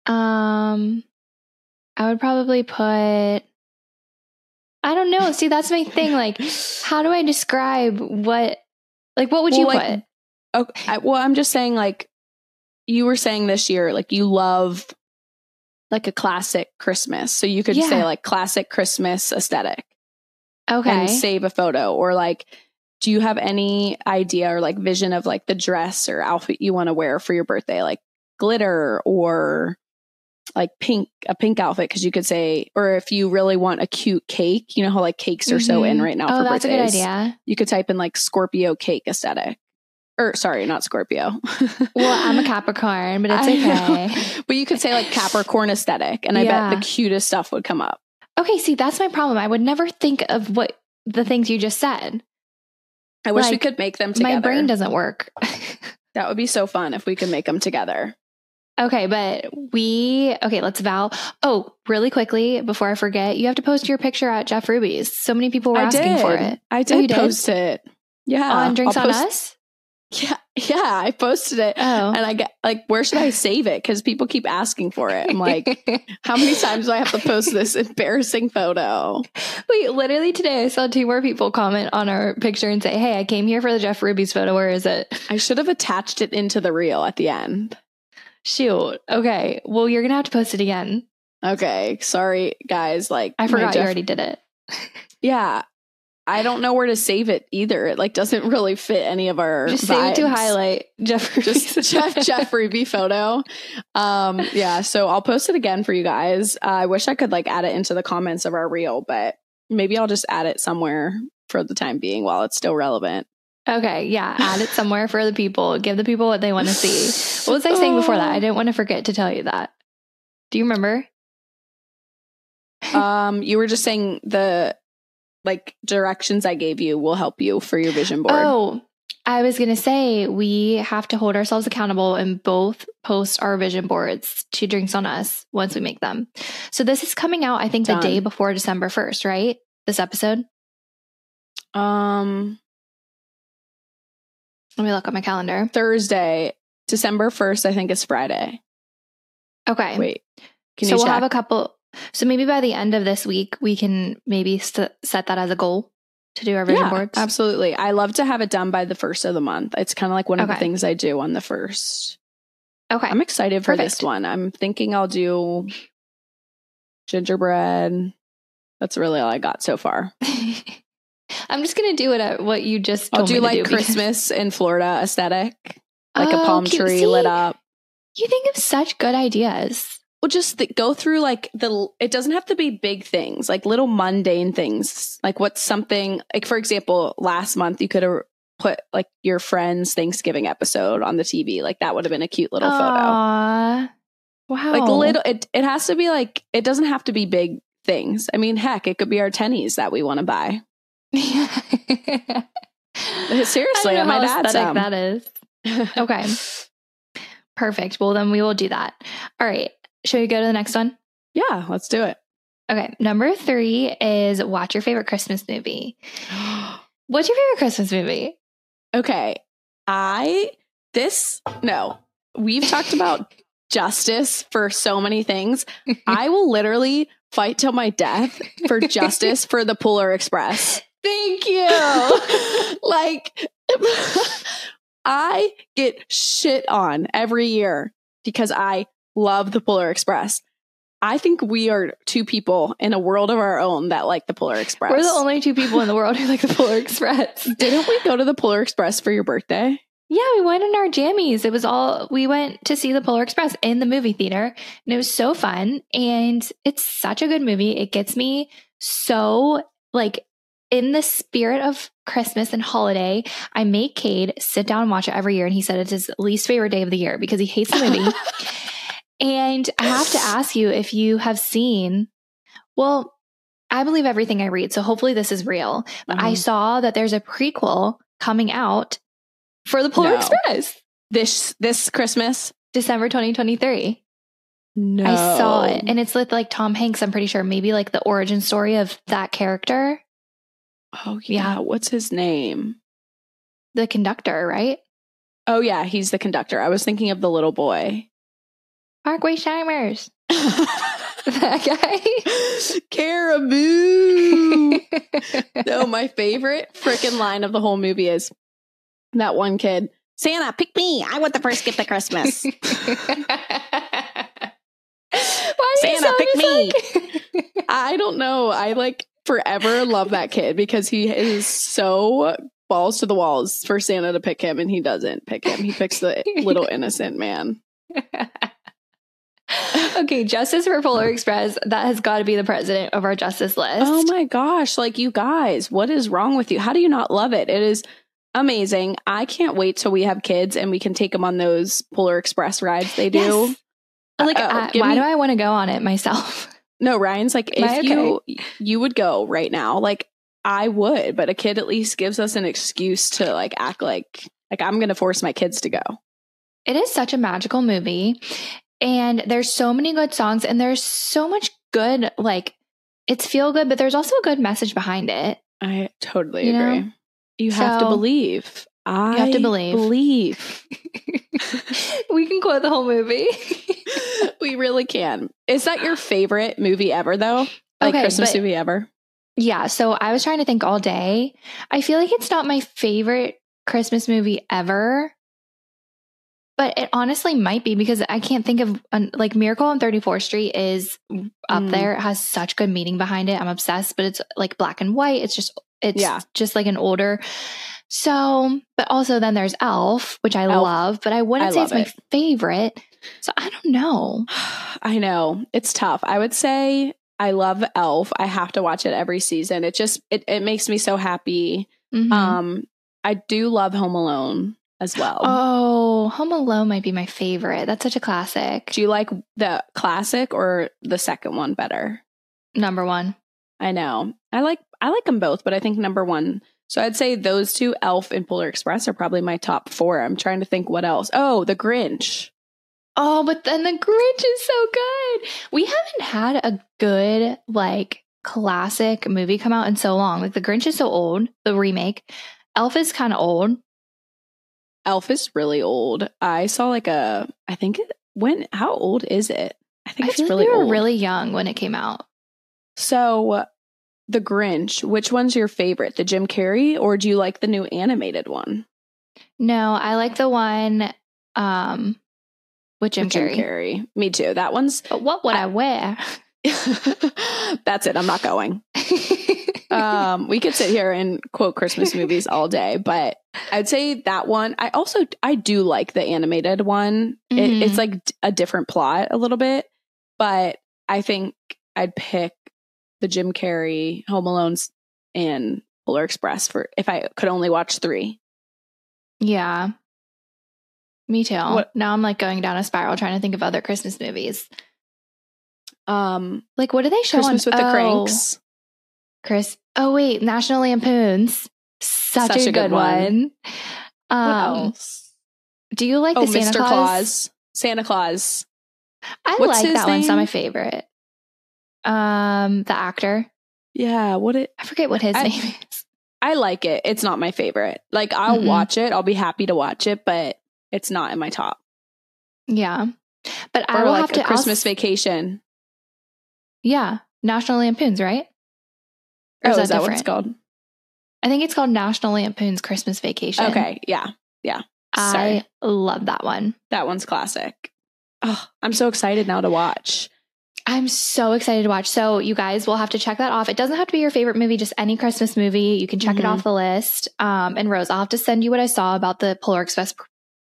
Um... I would probably put, I don't know. See, that's my thing. Like, how do I describe what, like, what would well, you like, put? Okay. I, well, I'm just saying, like, you were saying this year, like, you love, like, a classic Christmas. So you could yeah. say, like, classic Christmas aesthetic. Okay. And save a photo. Or, like, do you have any idea or, like, vision of, like, the dress or outfit you want to wear for your birthday? Like, glitter or... like pink, a pink outfit, because you could say, or if you really want a cute cake, you know how like cakes are mm-hmm. so in right now oh, for that's birthdays. A good idea. You could type in like Scorpio cake aesthetic. Or sorry, not Scorpio. Well, I'm a Capricorn, but it's okay. But you could say like Capricorn aesthetic, and yeah. I bet the cutest stuff would come up. Okay, see, that's my problem. I would never think of what the things you just said. I wish like, we could make them together. My brain doesn't work. That would be so fun if we could make them together. Okay, but we, okay, let's vow. Oh, really quickly, before I forget, you have to post your picture at Jeff Ruby's. So many people were I asking did. for it. I did oh, you post did? it. Yeah. On Drinks I'll on post- Us? Yeah, yeah, I posted it. Oh. And I get, like, where should I save it? Because people keep asking for it. I'm like, how many times do I have to post this embarrassing photo? Wait, literally today I saw two more people comment on our picture and say, hey, I came here for the Jeff Ruby's photo. Where is it? I should have attached it into the reel at the end. Shoot. Okay. Well, you're going to have to post it again. Okay. Sorry, guys. Like I forgot Jeff- you already did it. Yeah. I don't know where to save it either. It like doesn't really fit any of our Just vibes. Save it to highlight Jeff Ruby's Just Jeff, Jeff Ruby photo. Um, yeah. So I'll post it again for you guys. Uh, I wish I could like add it into the comments of our reel, but maybe I'll just add it somewhere for the time being while it's still relevant. Okay, yeah, add it somewhere for the people. Give the people what they want to see. What was I saying before that? I didn't want to forget to tell you that. Do you remember? Um, you were just saying the like directions I gave you will help you for your vision board. Oh, I was going to say, we have to hold ourselves accountable and both post our vision boards to Drinks On Us once we make them. So this is coming out, I think, Done. the day before December first, right? This episode? Um, Let me look at my calendar. Thursday, December first, I think it's Friday. Okay. Wait. Can so you we'll check? have a couple. So maybe by the end of this week, we can maybe st- set that as a goal to do our vision yeah, boards. Absolutely. I love to have it done by the first of the month. It's kind of like one okay. of the things I do on the first. Okay. I'm excited for Perfect. this one. I'm thinking I'll do gingerbread. That's really all I got so far. I'm just going to do it. What you just told I'll do me to like do Christmas because... in Florida aesthetic, like oh, a palm cute. tree See, lit up. You think of such good ideas. Well, just th- go through like the, it doesn't have to be big things, like little mundane things. Like what's something, like for example, last month you could have put like your friend's Thanksgiving episode on the T V. Like that would have been a cute little Aww. photo. Wow. Like little, it, it has to be like, it doesn't have to be big things. I mean, heck, it could be our tennies that we want to buy. Seriously, I, I might add some. That is. Okay. Perfect. Well, then we will do that. All right. Should we go to the next one? Yeah, let's do it. Okay. Number three is watch your favorite Christmas movie. What's your favorite Christmas movie? Okay. I, this, no. We've talked about justice for so many things. I will literally fight till my death for justice for the Polar Express. Thank you. Like, I get shit on every year because I love the Polar Express. I think we are two people in a world of our own that like the Polar Express. We're the only two people in the world who like the Polar Express. Didn't we go to the Polar Express for your birthday? Yeah, we went in our jammies. It was all, we went to see the Polar Express in the movie theater, and it was so fun. And it's such a good movie. It gets me so like in the spirit of Christmas and holiday. I make Cade sit down and watch it every year. And he said it's his least favorite day of the year because he hates the movie. And I have to ask you if you have seen, well, I believe everything I read, so hopefully this is real, but mm-hmm. I saw that there's a prequel coming out for the Polar no. Express. This this Christmas? December twenty twenty-three. No. I saw it. And it's with like Tom Hanks, I'm pretty sure. Maybe like the origin story of that character. Oh, yeah. yeah. What's his name? The conductor, right? Oh, yeah. He's the conductor. I was thinking of the little boy. Parkway Shimers. That guy. Caribou. No, my favorite freaking line of the whole movie is that one kid. Santa, pick me. I want the first gift of Christmas. Why Santa, pick me. Like... I don't know. I like forever love that kid because he is so balls to the walls for Santa to pick him, and he doesn't pick him. He picks the little innocent man. Okay, justice for Polar Express. That has got to be the president of our justice list. Oh my gosh. Like, you guys, what is wrong with you? How do you not love it? It is amazing. I can't wait till we have kids and we can take them on those Polar Express rides they do. Yes. Like, uh, I, why me- do I want to go on it myself? No, Ryan's like, if okay? you you would go right now, like I would, but a kid at least gives us an excuse to like act like, like I'm going to force my kids to go. It is such a magical movie. And there's so many good songs, and there's so much good, like, it's feel good, but there's also a good message behind it. I totally you agree. Know? You have so, to believe. I you have to believe. believe. We can quote the whole movie. We really can. Is that your favorite movie ever, though? Like, okay, Christmas but, movie ever? Yeah. So I was trying to think all day. I feel like it's not my favorite Christmas movie ever. But it honestly might be, because I can't think of an, like Miracle on thirty-fourth Street is up mm. there. It has such good meaning behind it. I'm obsessed, but it's like black and white. It's just, it's yeah. just like an older. So, but also then there's Elf, which I Elf. love, but I wouldn't I say it's it. my favorite. So I don't know. I know it's tough. I would say I love Elf. I have to watch it every season. It just, it, it makes me so happy. Mm-hmm. Um, I do love Home Alone as well. Oh, Home Alone might be my favorite. That's such a classic. Do you like the classic or the second one better? Number one. I know. I like I like them both, but I think number one. So I'd say those two, Elf and Polar Express, are probably my top four. I'm trying to think what else. Oh, The Grinch. Oh, but then The Grinch is so good. We haven't had a good, like, classic movie come out in so long. Like, The Grinch is so old, the remake. Elf is kind of old. Elf is really old. I saw, like, a, I think, it, when, how old is it? I think I it's feel really like we were old. Really young when it came out. So, The Grinch, which one's your favorite? The Jim Carrey, or do you like the new animated one? No, I like the one, um... With Jim, with Jim Carrey. Carrey. Me too. That one's... But what would I, I wear? That's it. I'm not going. um, we could sit here and quote Christmas movies all day, but I'd say that one. I also... I do like the animated one. Mm-hmm. It, it's like a different plot a little bit, but I think I'd pick the Jim Carrey, Home Alone, and Polar Express for if I could only watch three. Yeah. Me too. What? Now I'm like going down a spiral trying to think of other Christmas movies. Um, like what do they show Christmas on? With oh. the Cranks? Chris. Oh wait, National Lampoon's such, such a, a good one. one. Um, what else? Do you like oh, the Santa Mister Claus? Claus? Santa Claus. I What's like that name? one. It's not my favorite. Um, the actor. Yeah. What it? I forget what his I, name is. I like it. It's not my favorite. Like I'll mm-hmm. watch it. I'll be happy to watch it, but. It's not in my top. Yeah. But or I will like have to... Christmas s- Vacation. Yeah. National Lampoon's, right? Or oh, is that, is that what it's called? I think it's called National Lampoon's Christmas Vacation. Okay. Yeah. Yeah. Sorry. I love that one. That one's classic. Oh, I'm so excited now to watch. I'm so excited to watch. So you guys will have to check that off. It doesn't have to be your favorite movie, just any Christmas movie. You can check mm-hmm. it off the list. Um, and Rose, I'll have to send you what I saw about the Polar Express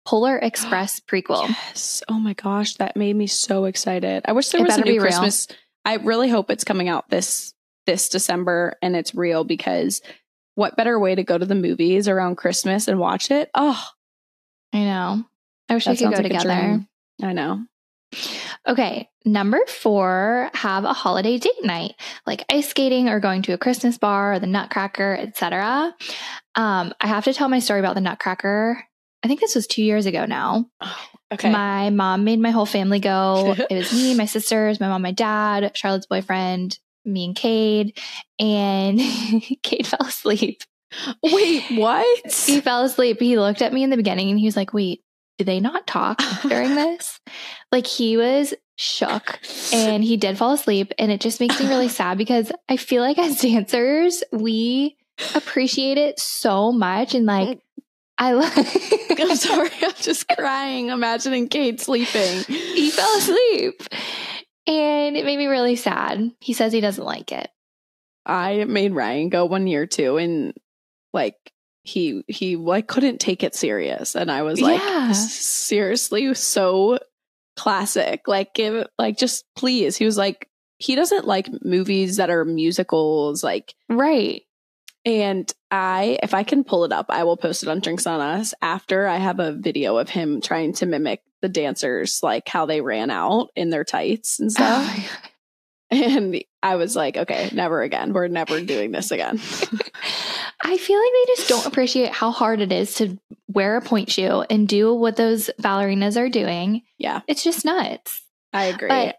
Polar Express prequel. Yes. Oh my gosh. That made me so excited. I wish there was a new Christmas. Real. I really hope it's coming out this this December and it's real, because what better way to go to the movies around Christmas and watch it? Oh, I know. I wish we could go together. I know. Okay. Number four, have a holiday date night, like ice skating or going to a Christmas bar or the Nutcracker, et cetera. Um, I have to tell my story about the Nutcracker. I think this was two years ago now. Okay. My mom made my whole family go. It was me, my sisters, my mom, my dad, Charlotte's boyfriend, me and Cade. And Cade fell asleep. Wait, what? He fell asleep. He looked at me in the beginning and he was like, wait, do they not talk during this? Like he was shook and he did fall asleep. And it just makes me really sad because I feel like as dancers, we appreciate it so much. And like, I love I'm sorry, I'm just crying imagining Kate sleeping. He fell asleep. And it made me really sad. He says he doesn't like it. I made Ryan go one year too, and like he he like couldn't take it serious. And I was like, yeah. Seriously, so classic. Like give like just please. He was like, he doesn't like movies that are musicals, like right. And I, if I can pull it up, I will post it on Drinks On Us after. I have a video of him trying to mimic the dancers, like how they ran out in their tights and stuff. Oh, and I was like, okay, never again. We're never doing this again. I feel like they just don't appreciate how hard it is to wear a point shoe and do what those ballerinas are doing. Yeah. It's just nuts. I agree. But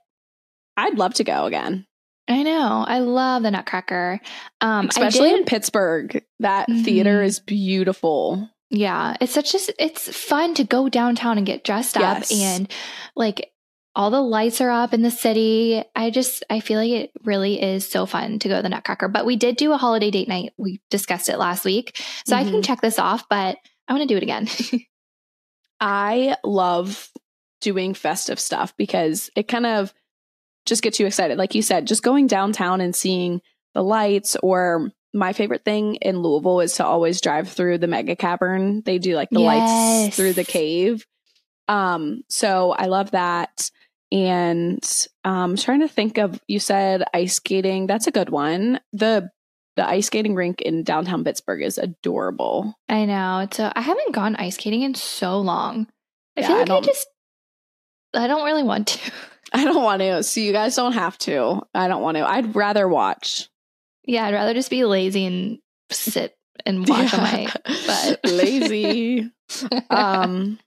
I'd love to go again. I know. I love the Nutcracker. Um, Especially I did, in Pittsburgh. That mm-hmm. theater is beautiful. Yeah. It's such a, it's fun to go downtown and get dressed yes. up, and like all the lights are up in the city. I just, I feel like it really is so fun to go to the Nutcracker, but we did do a holiday date night. We discussed it last week, so mm-hmm. I can check this off, but I want to do it again. I love doing festive stuff because it kind of just gets you excited. Like you said, just going downtown and seeing the lights, or my favorite thing in Louisville is to always drive through the Mega Cavern. They do like the yes. lights through the cave. Um, so I love that. And I'm um, trying to think of, you said ice skating. That's a good one. The the ice skating rink in downtown Pittsburgh is adorable. I know. It's a, I haven't gone ice skating in so long. I yeah, feel like I, I just, I don't really want to. I don't want to. So you guys don't have to. I don't want to. I'd rather watch. Yeah, I'd rather just be lazy and sit and wash yeah. my butt. Lazy. um,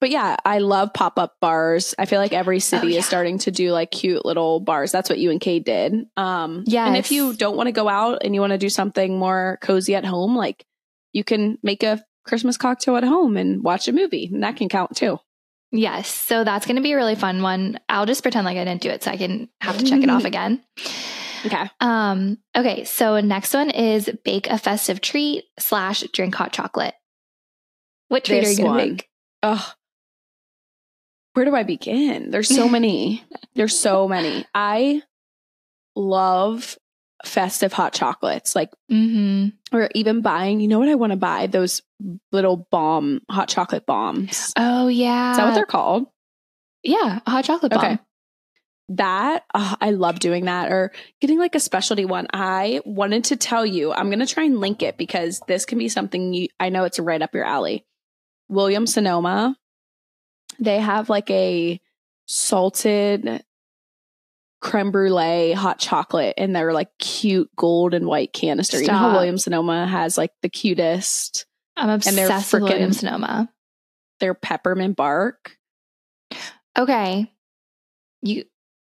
but yeah, I love pop-up bars. I feel like every city oh, yeah. is starting to do like cute little bars. That's what you and Cade did. Um, yes. And if you don't want to go out and you want to do something more cozy at home, like you can make a Christmas cocktail at home and watch a movie, and that can count too. Yes. So that's going to be a really fun one. I'll just pretend like I didn't do it so I can have to check it off again. Okay. Um, okay. So next one is bake a festive treat slash drink hot chocolate. What treat this are you going to make? Oh, where do I begin? There's so many. There's so many. I love festive hot chocolates, like mm-hmm. or even buying, you know what I want to buy? Those little bomb, hot chocolate bombs. Oh yeah. Is that what they're called? Yeah. A hot chocolate bomb. Okay. That, oh, I love doing that, or getting like a specialty one. I wanted to tell you, I'm going to try and link it because this can be something you, I know it's right up your alley. Williams Sonoma, they have like a salted creme brulee hot chocolate in their like cute gold and white canister. Stop. You know how Williams Sonoma has like the cutest. I'm obsessed with Williams Sonoma. Their peppermint bark. Okay. You.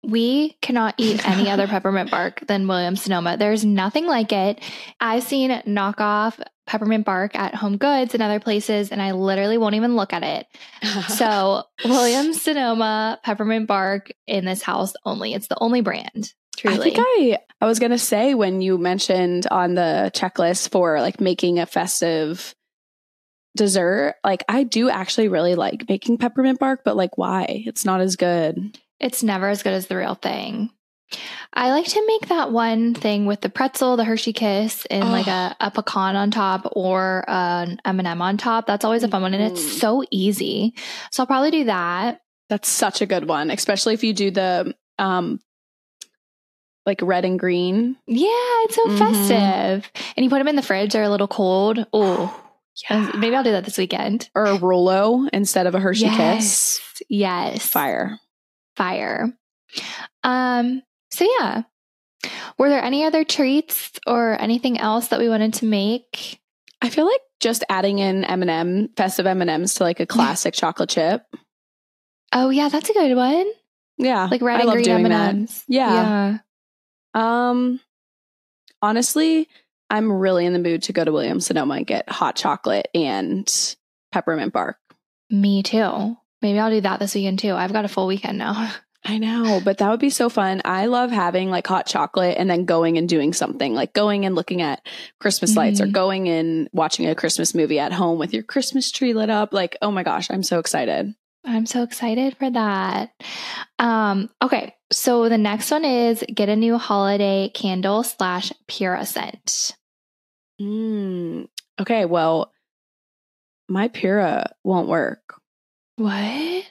We cannot eat any other peppermint bark than Williams Sonoma. There's nothing like it. I've seen knockoff peppermint bark at Home Goods and other places, and I literally won't even look at it. So Williams Sonoma peppermint bark in this house only. It's the only brand, truly. I think I, I was going to say when you mentioned on the checklist for like making a festive dessert, like I do actually really like making peppermint bark, but like why? It's not as good. It's never as good as the real thing. I like to make that one thing with the pretzel, the Hershey Kiss, and oh. like a, a pecan on top or an M and M on top. That's always a fun one. And it's so easy. So I'll probably do that. That's such a good one, especially if you do the um, like red and green. Yeah, it's so mm-hmm. festive. And you put them in the fridge. They're a little cold. Oh, yeah. Maybe I'll do that this weekend. Or a Rolo instead of a Hershey yes. Kiss. Yes. Fire. Fire. Um, so yeah. Were there any other treats or anything else that we wanted to make? I feel like just adding in M and M, festive M and M's to like a classic yeah. chocolate chip. Oh yeah, that's a good one. Yeah. Like red I and green M and M's. Yeah. yeah. Um honestly, I'm really in the mood to go to Williams Sonoma and get hot chocolate and peppermint bark. Me too. Maybe I'll do that this weekend too. I've got a full weekend now. I know, but that would be so fun. I love having like hot chocolate and then going and doing something, like going and looking at Christmas lights mm-hmm. or going and watching a Christmas movie at home with your Christmas tree lit up. Like, oh my gosh, I'm so excited. I'm so excited for that. Um, okay, so the next one is get a new holiday candle slash Pura scent. Mm, okay, well, my Pura won't work. What?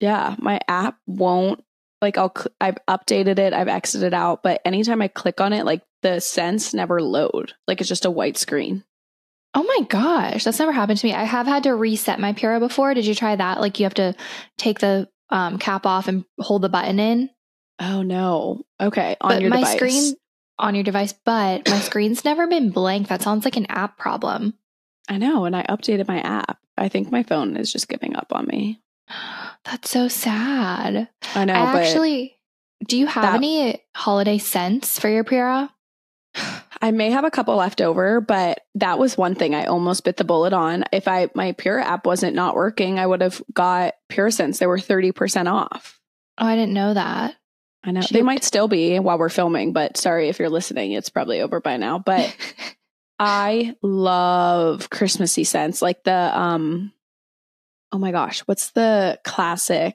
Yeah, my app won't, like I'll cl- I've updated it, I've exited out, but anytime I click on it, like the scents never load. Like it's just a white screen. Oh my gosh, that's never happened to me. I have had to reset my Pura before. Did you try that? Like you have to take the um, cap off and hold the button in. Oh no. Okay, on but your my device. Screen on your device, but my screen's never been blank. That sounds like an app problem. I know, and I updated my app. I think my phone is just giving up on me. That's so sad. I know, I but... Actually, do you have that, any holiday scents for your Pura? I may have a couple left over, but that was one thing I almost bit the bullet on. If I my Pura app wasn't not working, I would have got Pura scents. They were thirty percent off. Oh, I didn't know that. I know. Shoot. They might still be while we're filming, but sorry if you're listening. It's probably over by now, but... I love Christmassy scents, like the, um, oh my gosh, what's the classic,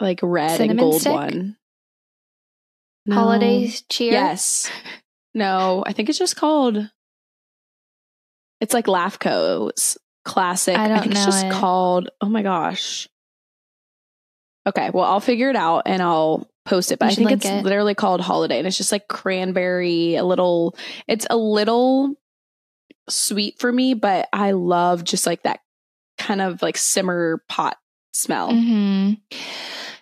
like red Cinnamon and gold stick? One? No. Holiday cheer? Yes. No, I think it's just called, it's like LAFCO's classic. I don't I think know it's just it. Called, oh my gosh. Okay, well, I'll figure it out and I'll post it, but you I think it's it. Literally called Holiday, and it's just like cranberry, a little, it's a little... sweet for me, but I love just like that kind of like simmer pot smell. Mm-hmm.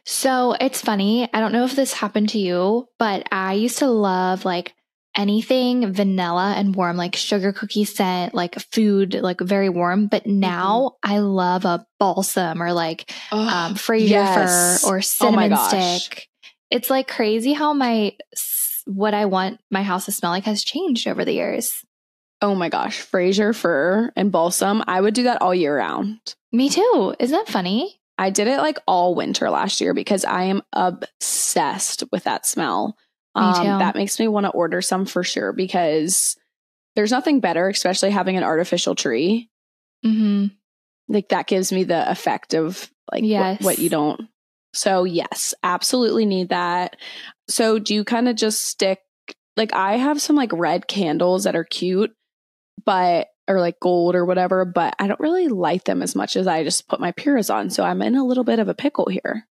So it's funny. I don't know if this happened to you, but I used to love like anything vanilla and warm, like sugar cookie scent, like food, like very warm. But now mm-hmm. I love a balsam or like Ugh, um, Fraser yes. fir or cinnamon oh stick. It's like crazy how my what I want my house to smell like has changed over the years. Oh my gosh, Fraser fir and balsam. I would do that all year round. Me too. Isn't that funny? I did it like all winter last year because I am obsessed with that smell. Um, me too. That makes me want to order some for sure because there's nothing better, especially having an artificial tree. Mm-hmm. Like that gives me the effect of like yes. wh- what you don't. So yes, absolutely need that. So do you kind of just stick, like I have some like red candles that are cute, but or like gold or whatever, but I don't really light them as much as I just put my Puras on. So I'm in a little bit of a pickle here.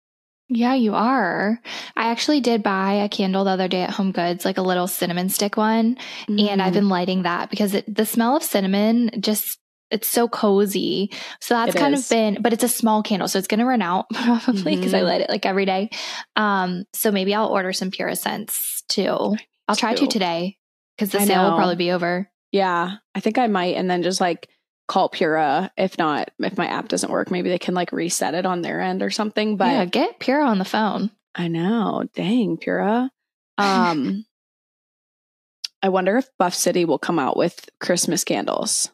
Yeah, you are. I actually did buy a candle the other day at Home Goods, like a little cinnamon stick one. Mm. And I've been lighting that because it, the smell of cinnamon just, it's so cozy. So that's it kind is. of been, but it's a small candle. So it's going to run out probably because mm. I light it like every day. Um, so maybe I'll order some Pura scents too. I'll try too. to today because the I sale know. will probably be over. Yeah, I think I might. And then just like call Pura. If not, if my app doesn't work, maybe they can like reset it on their end or something. But yeah, get Pura on the phone. I know. Dang, Pura. Um, I wonder if Buff City will come out with Christmas candles.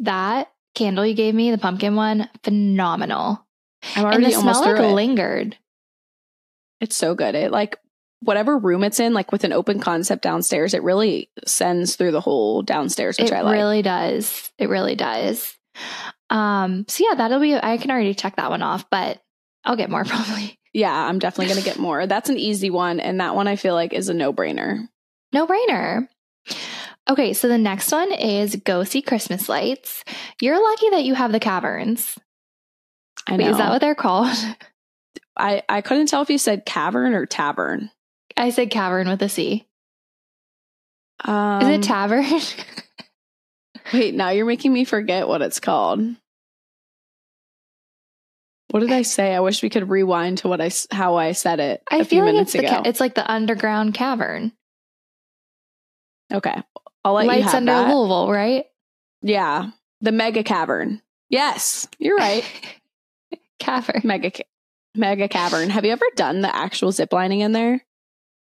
That candle you gave me, the pumpkin one, phenomenal. I'm already and the almost smell, like, it. lingered. It's so good. It like whatever room it's in, like with an open concept downstairs, it really sends through the whole downstairs, which it I like. It really does. It really does. Um, so yeah, that'll be, I can already check that one off, but I'll get more probably. Yeah, I'm definitely going to get more. That's an easy one. And that one I feel like is a no brainer. No brainer. Okay. So the next one is go see Christmas lights. You're lucky that you have the caverns. I know. Wait, is that what they're called? I, I couldn't tell if you said cavern or tavern. I said cavern with a C. Um, Is it tavern? Wait, now you're making me forget what it's called. What did I say? I wish we could rewind to what I how I said it. I a feel few like minutes it's ago. The ca- it's like the underground cavern. Okay, I'll let Lights you have under that. Louisville, right? Yeah, the Mega Cavern. Yes, you're right. Cavern, Mega, ca- Mega Cavern. Have you ever done the actual zip lining in there?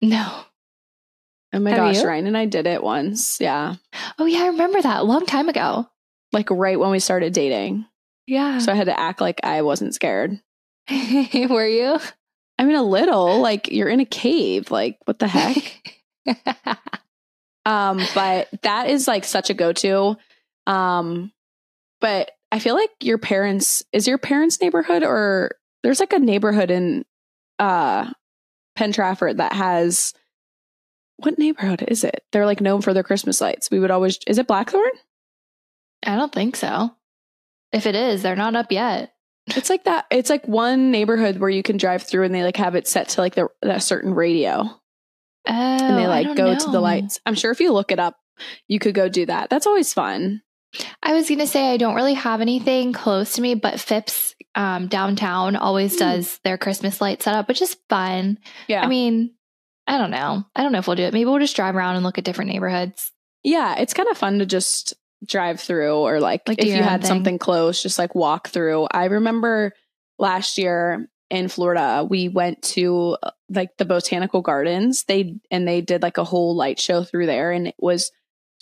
No. Oh my Have gosh, you? Ryan and I did it once. Yeah. Oh yeah, I remember that a long time ago. Like right when we started dating. Yeah. So I had to act like I wasn't scared. Were you? I mean, a little. Like you're in a cave. Like what the heck? um, but that is like such a go-to. Um, but I feel like your parents is your parents' neighborhood, or there's like a neighborhood in uh Penn Trafford that has, what neighborhood is it? They're like known for their Christmas lights. We would always, is it Blackthorn? I don't think so. If it is, they're not up yet. It's like that. It's like one neighborhood where you can drive through and they like have it set to like the, a certain radio. Oh, and they like go know. to the lights. I'm sure if you look it up, you could go do that. That's always fun. I was going to say, I don't really have anything close to me, but Phipps um, downtown always mm. does their Christmas light setup, which is fun. Yeah. I mean, I don't know. I don't know if we'll do it. Maybe we'll just drive around and look at different neighborhoods. Yeah. It's kind of fun to just drive through or like, like if you had thing. something close, just like walk through. I remember last year in Florida, we went to like the botanical gardens. They, and they did like a whole light show through there, and it was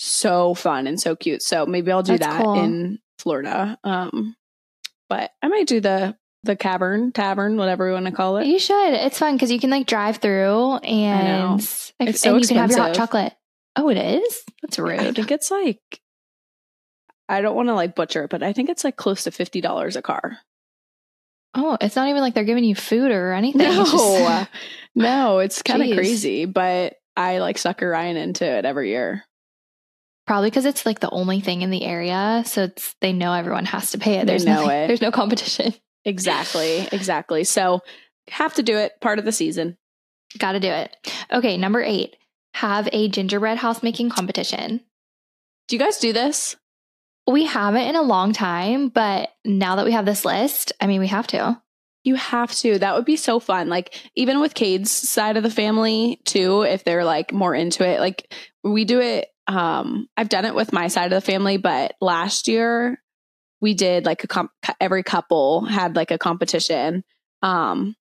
so fun and so cute. So maybe I'll do That's that cool. in Florida. Um, but I might do the the cavern, tavern, whatever you want to call it. You should. It's fun because you can like drive through and, if, it's so and you expensive. can have your hot chocolate. Oh, it is? That's rude. I think it's like, I don't want to like butcher it, but I think it's like close to fifty dollars a car. Oh, it's not even like they're giving you food or anything. No, it's just... no, it's kind of crazy, but I like sucker Ryan into it every year. Probably because it's like the only thing in the area. So it's, they know everyone has to pay it. There's no it. There's no competition. Exactly. Exactly. So have to do it. Part of the season. Got to do it. Okay. Number eight, have a gingerbread house making competition. Do you guys do this? We haven't in a long time, but now that we have this list, I mean, we have to. You have to. That would be so fun. Like even with Cade's side of the family too, if they're like more into it, like we do it. Um, I've done it with my side of the family, but last year we did like a comp- every couple had like a competition. Um,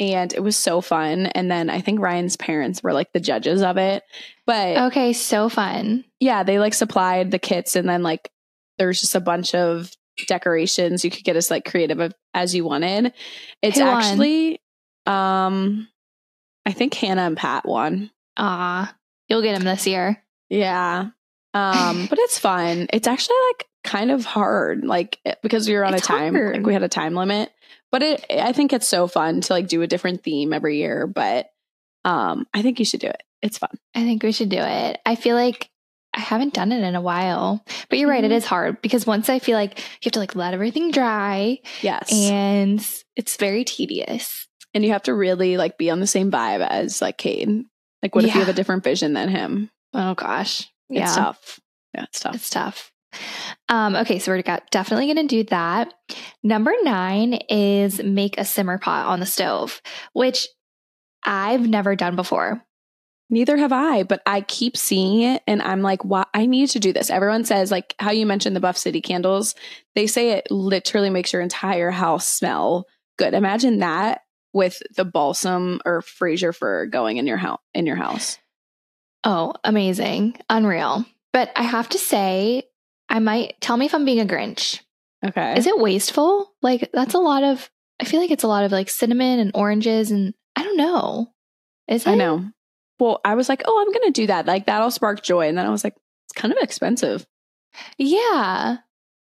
and it was so fun. And then I think Ryan's parents were like the judges of it, but okay. So fun. Yeah. They like supplied the kits, and then like, there's just a bunch of decorations. You could get as like creative as you wanted. It's Who actually, won? um, I think Hannah and Pat won. Ah, you'll get them this year. Yeah. Um, but it's fun. It's actually like kind of hard, like because you're on it's a time, hard. like we had a time limit, but it, I think it's so fun to like do a different theme every year, but, um, I think you should do it. It's fun. I think we should do it. I feel like I haven't done it in a while, but you're right. Mm-hmm. It is hard because once I feel like you have to like let everything dry. Yes. And it's very tedious. And you have to really like be on the same vibe as like Cade. Like what yeah. if you have a different vision than him? Oh gosh. Yeah. It's tough. Yeah, it's tough. It's tough. Um, okay, so we're got, definitely going to do that. Number nine is make a simmer pot on the stove, which I've never done before. Neither have I, but I keep seeing it and I'm like, wow, I need to do this. Everyone says like how you mentioned the Buff City candles, they say it literally makes your entire house smell good. Imagine that with the balsam or Fraser fir going in your house, in your house. Oh, amazing. Unreal. But I have to say, I might tell me if I'm being a Grinch. Okay. Is it wasteful? Like that's a lot of, I feel like it's a lot of like cinnamon and oranges and I don't know. Is it? I know. Well, I was like, oh, I'm going to do that. Like that'll spark joy. And then I was like, it's kind of expensive. Yeah.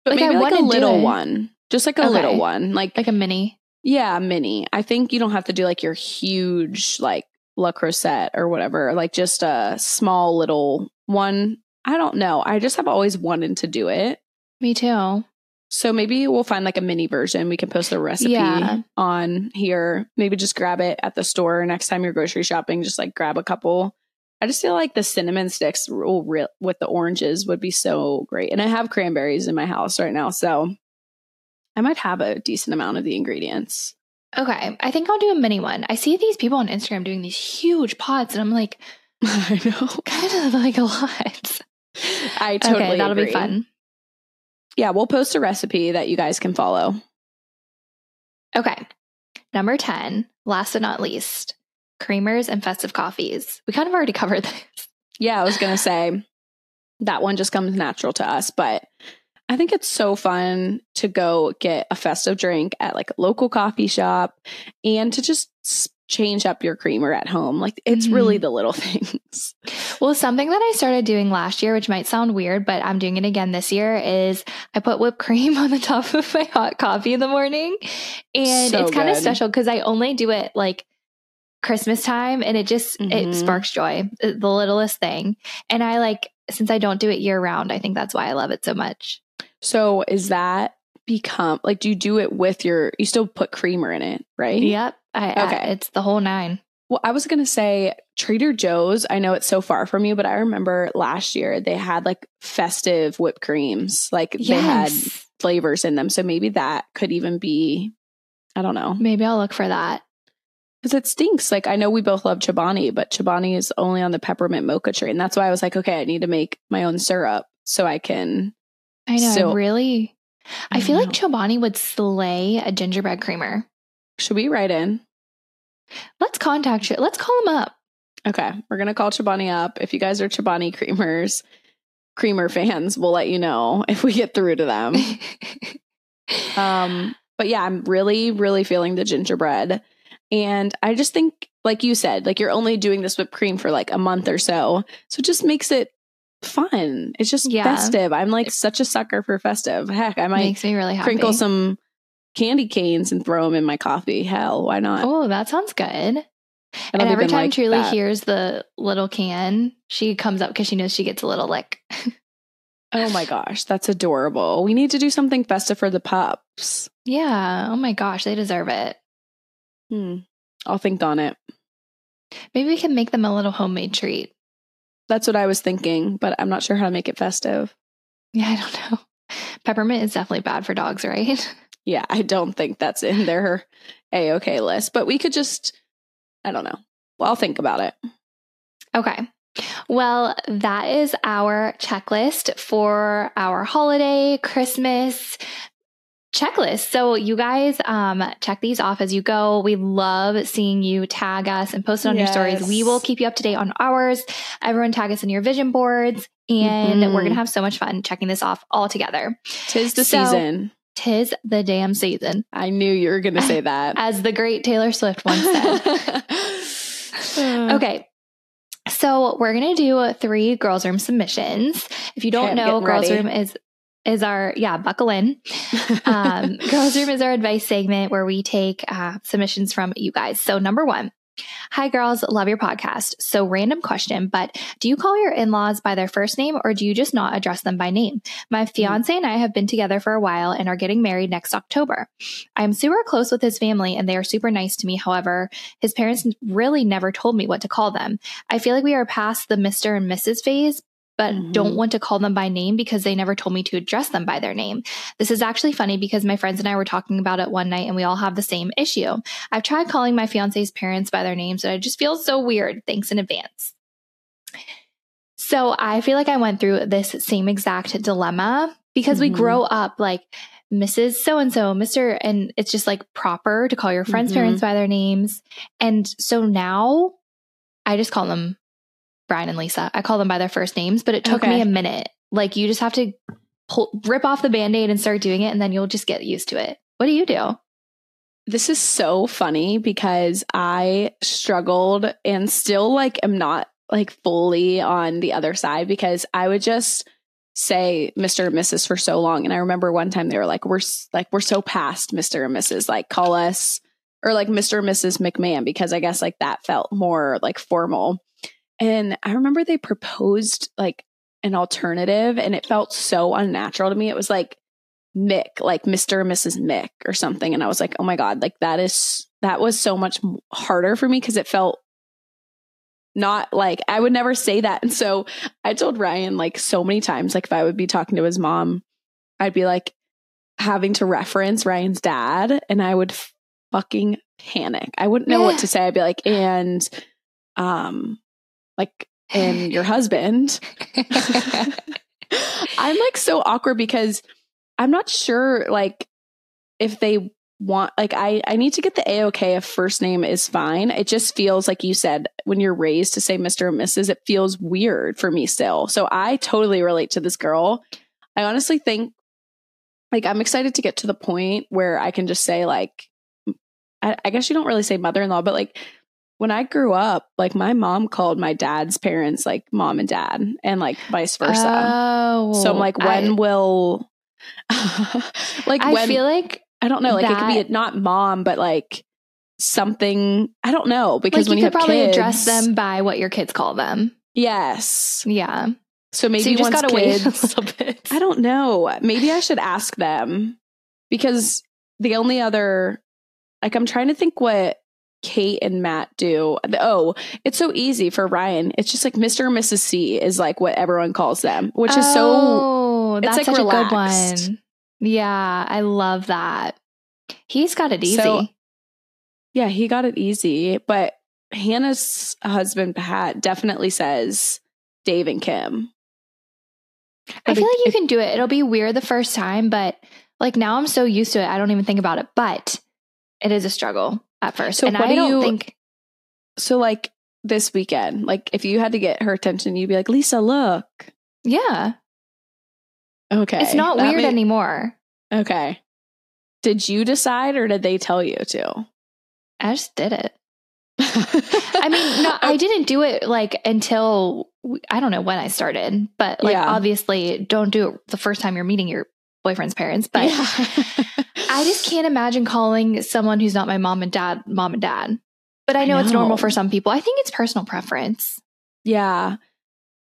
But like maybe I like a little one, just like a okay. little one, like, like a mini. Yeah. Mini. I think you don't have to do like your huge, like, La Crosette or whatever, like just a small little one. I don't know. I just have always wanted to do it. Me too. So maybe we'll find like a mini version. We can post the recipe yeah. on here. Maybe just grab it at the store next time you're grocery shopping. Just like grab a couple. I just feel like the cinnamon sticks with the oranges would be so great. And I have cranberries in my house right now, so I might have a decent amount of the ingredients. Okay, I think I'll do a mini one. I see these people on Instagram doing these huge pots, and I'm like, I know, kind of like a lot. I totally okay, that'll agree. Be fun. Yeah, we'll post a recipe that you guys can follow. Okay, number ten, last but not least, creamers and festive coffees. We kind of already covered this. Yeah, I was going to say that one just comes natural to us, but I think it's so fun to go get a festive drink at like a local coffee shop and to just change up your creamer at home. Like it's mm-hmm. really the little things. Well, something that I started doing last year, which might sound weird, but I'm doing it again this year, is I put whipped cream on the top of my hot coffee in the morning. And so it's kind of special because I only do it like Christmas time, and it just, mm-hmm. it sparks joy, the littlest thing. And I like, since I don't do it year round, I think that's why I love it so much. So is that become like, do you do it with your, you still put creamer in it, right? Yep. I, okay. I, it's the whole nine. Well, I was going to say Trader Joe's. I know it's so far from you, but I remember last year they had like festive whipped creams, like yes. they had flavors in them. So maybe that could even be, I don't know. Maybe I'll look for that. Because it stinks. Like I know we both love Chobani, but Chobani is only on the peppermint mocha tree. And that's why I was like, okay, I need to make my own syrup so I can. I know, so, I really. I, I feel know. like Chobani would slay a gingerbread creamer. Should we write in? Let's contact you. Let's call them up. Okay. We're going to call Chobani up. If you guys are Chobani creamers, creamer fans, we'll let you know if we get through to them. um, But yeah, I'm really, really feeling the gingerbread. And I just think, like you said, like you're only doing this whipped cream for like a month or so. So it just makes it fun. It's just yeah. festive. I'm like such a sucker for festive. Heck, I might Makes me really happy. crinkle some candy canes and throw them in my coffee. Hell, why not? Oh, that sounds good. And every time like Truly that. hears the little can, she comes up because she knows she gets a little lick. Oh my gosh, that's adorable. We need to do something festive for the pups. Yeah. Oh my gosh, they deserve it. Hmm. I'll think on it. Maybe we can make them a little homemade treat. That's what I was thinking, but I'm not sure how to make it festive. Yeah, I don't know. Peppermint is definitely bad for dogs, right? Yeah, I don't think that's in their A-okay list, but we could just, I don't know. Well, I'll think about it. Okay. Well, that is our checklist for our holiday, Christmas checklist. So you guys um, check these off as you go. We love seeing you tag us and post it on yes. your stories. We will keep you up to date on ours. Everyone tag us in your vision boards, and mm-hmm. we're going to have so much fun checking this off all together. Tis the so, season. Tis the damn season. I knew you were going to say that. As the great Taylor Swift once said. Okay. So we're going to do three Girls Room submissions. If you don't okay, know, Girls ready. Room is... is our, yeah, buckle in. Um, Girls Room is our advice segment where we take uh, submissions from you guys. So number one, hi girls, love your podcast. So random question, but do you call your in-laws by their first name or do you just not address them by name? My fiance and I have been together for a while and are getting married next October. I'm super close with his family and they are super nice to me. However, his parents really never told me what to call them. I feel like we are past the Mister and Missus phase, but mm-hmm. don't want to call them by name because they never told me to address them by their name. This is actually funny because my friends and I were talking about it one night and we all have the same issue. I've tried calling my fiance's parents by their names and I just feel so weird. Thanks in advance. So I feel like I went through this same exact dilemma because mm-hmm. we grow up like Missus So-and-so, Mister And it's just like proper to call your friends' mm-hmm. parents by their names. And so now I just call them Brian and Lisa. I call them by their first names, but it took okay. me a minute. Like you just have to pull, rip off the Band-Aid and start doing it. And then you'll just get used to it. What do you do? This is so funny because I struggled and still like, am not like fully on the other side because I would just say Mister and Missus for so long. And I remember one time they were like, we're like, we're so past Mister and Missus, like call us or like Mister and Missus McMahon, because I guess like that felt more like formal. And I remember they proposed like an alternative and it felt so unnatural to me. It was like Mick, like Mister and Missus Mick or something. And I was like, oh my God, like that is, that was so much harder for me because it felt not like I would never say that. And so I told Ryan like so many times, like if I would be talking to his mom, I'd be like having to reference Ryan's dad and I would fucking panic. I wouldn't know yeah. what to say. I'd be like, and, um, like, and your husband. I'm like so awkward because I'm not sure like if they want, like I, I need to get the A-okay if first name is fine. It just feels like you said, when you're raised to say Mister and Missus, it feels weird for me still. So I totally relate to this girl. I honestly think like I'm excited to get to the point where I can just say like, I, I guess you don't really say mother-in-law, but like, when I grew up, like my mom called my dad's parents like mom and dad and like vice versa. Oh, so I'm like, when I, will, like, I when, feel like, I don't know, like that, it could be not mom, but like something, I don't know, because like when you, you could have probably kids, address them by what your kids call them. Yes. Yeah. So maybe so you just gotta kids, wait a little bit. I don't know. Maybe I should ask them because the only other, like I'm trying to think what Kate and Matt do. Oh, it's so easy for Ryan. It's just like Mister and Missus C is like what everyone calls them, which oh, is so, it's that's like such relaxed. A good one. Yeah, I love that. He's got it easy. So, yeah, he got it easy. But Hannah's husband, Pat, definitely says Dave and Kim. But I feel it, like you it, can do it. It'll be weird the first time, but like now I'm so used to it, I don't even think about it. But it is a struggle. At first. So and what I do don't you think? So like this weekend, like if you had to get her attention, you'd be like, Lisa, look. Yeah. Okay. It's not weird may- anymore. Okay. Did you decide or did they tell you to? I just did it. I mean, no, I didn't do it like until I don't know when I started, but like yeah. obviously don't do it the first time you're meeting your boyfriend's parents, but yeah. I just can't imagine calling someone who's not my mom and dad, mom and dad, but I know, I know. It's normal for some people. I think it's personal preference. Yeah.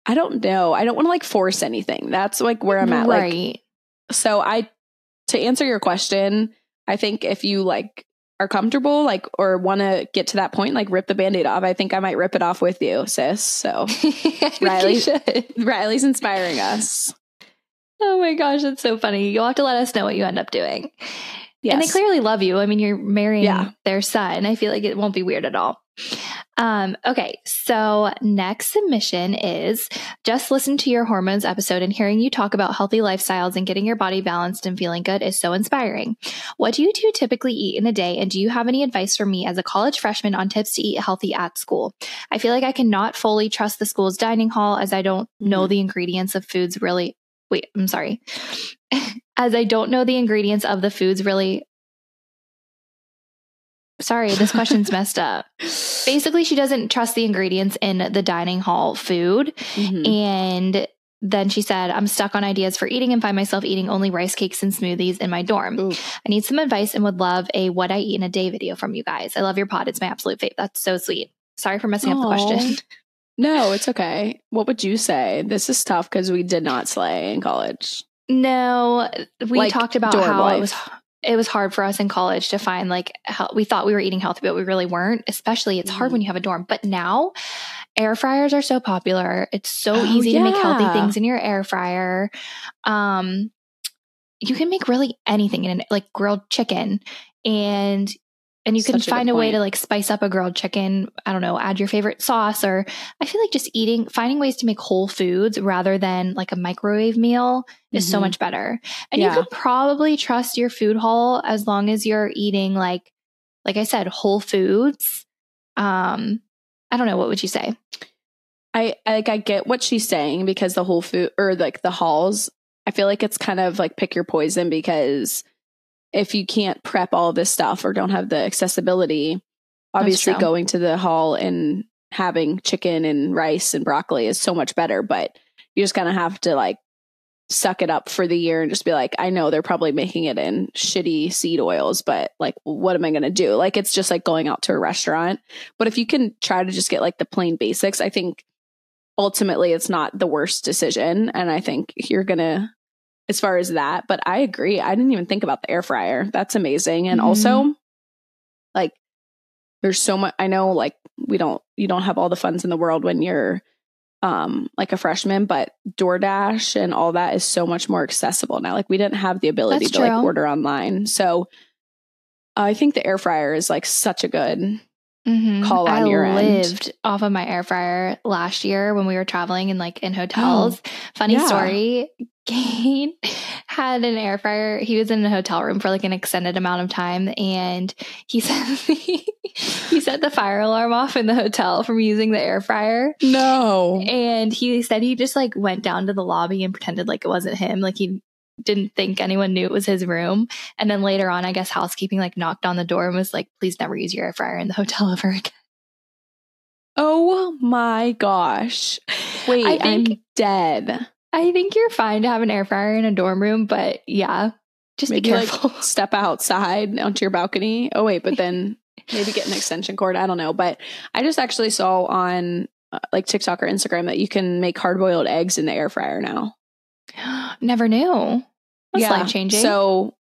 I don't know. I don't want to like force anything. That's like where I'm at. Right. Like, so I, to answer your question, I think if you like are comfortable, like, or want to get to that point, like rip the Band-Aid off. I think I might rip it off with you, sis. So Riley, Riley's inspiring us. Oh my gosh, that's so funny. You'll have to let us know what you end up doing. Yes. And they clearly love you. I mean, you're marrying yeah. their son. I feel like it won't be weird at all. Um, okay, so next submission is just listen to your hormones episode, and hearing you talk about healthy lifestyles and getting your body balanced and feeling good is so inspiring. What do you two typically eat in a day, and do you have any advice for me as a college freshman on tips to eat healthy at school? I feel like I cannot fully trust the school's dining hall as I don't know mm-hmm. the ingredients of foods really wait, I'm sorry. as I don't know the ingredients of the foods really Sorry, this question's messed up. Basically, she doesn't trust the ingredients in the dining hall food. Mm-hmm. And then she said, I'm stuck on ideas for eating and find myself eating only rice cakes and smoothies in my dorm. Ooh. I need some advice and would love a what I eat in a day video from you guys. I love your pod. It's my absolute fave. That's so sweet. Sorry for messing Aww. Up the question. No, it's okay. What would you say? This is tough because we did not slay in college. No, we like, talked about how life. it was... It was hard for us in college to find like health. We thought we were eating healthy, but we really weren't. Especially, it's hard mm. when you have a dorm. But now, air fryers are so popular. It's so oh, easy yeah. to make healthy things in your air fryer. Um, you can make really anything in it, like grilled chicken, and and you Such can find a, a way to like spice up a grilled chicken. I don't know, add your favorite sauce, or I feel like just eating, finding ways to make whole foods rather than like a microwave meal. Is mm-hmm. so much better. And yeah. you could probably trust your food haul as long as you're eating like like I said, whole foods. Um I don't know, what would you say? I like I get what she's saying because the whole food or like the hauls, I feel like it's kind of like pick your poison, because if you can't prep all this stuff or don't have the accessibility, obviously going to the hall and having chicken and rice and broccoli is so much better, but you just kind of have to like suck it up for the year and just be like, I know they're probably making it in shitty seed oils, but like, what am I going to do? Like, it's just like going out to a restaurant. But if you can try to just get like the plain basics, I think ultimately it's not the worst decision. And I think you're going to, as far as that, but I agree. I didn't even think about the air fryer. That's amazing. And mm-hmm. also like, there's so much, I know like we don't, you don't have all the funds in the world when you're um like a freshman, but DoorDash and all that is so much more accessible now. Like we didn't have the ability That's to true. Like order online, so uh, I think the air fryer is like such a good mm-hmm. call on I your end. I lived off of my air fryer last year when we were traveling and like in hotels. Oh, funny yeah. story, Cade had an air fryer. He was in a hotel room for like an extended amount of time, and he said he set the fire alarm off in the hotel from using the air fryer. No. And he said he just like went down to the lobby and pretended like it wasn't him. Like he didn't think anyone knew it was his room. And then later on, I guess housekeeping like knocked on the door and was like, please never use your air fryer in the hotel ever again. Oh my gosh. Wait, I think, I'm dead. I think you're fine to have an air fryer in a dorm room, but yeah, just maybe be careful. Like step outside onto your balcony. Oh wait, but then maybe get an extension cord. I don't know. But I just actually saw on uh, like TikTok or Instagram that you can make hard boiled eggs in the air fryer now. Never knew. That's yeah. life changing. So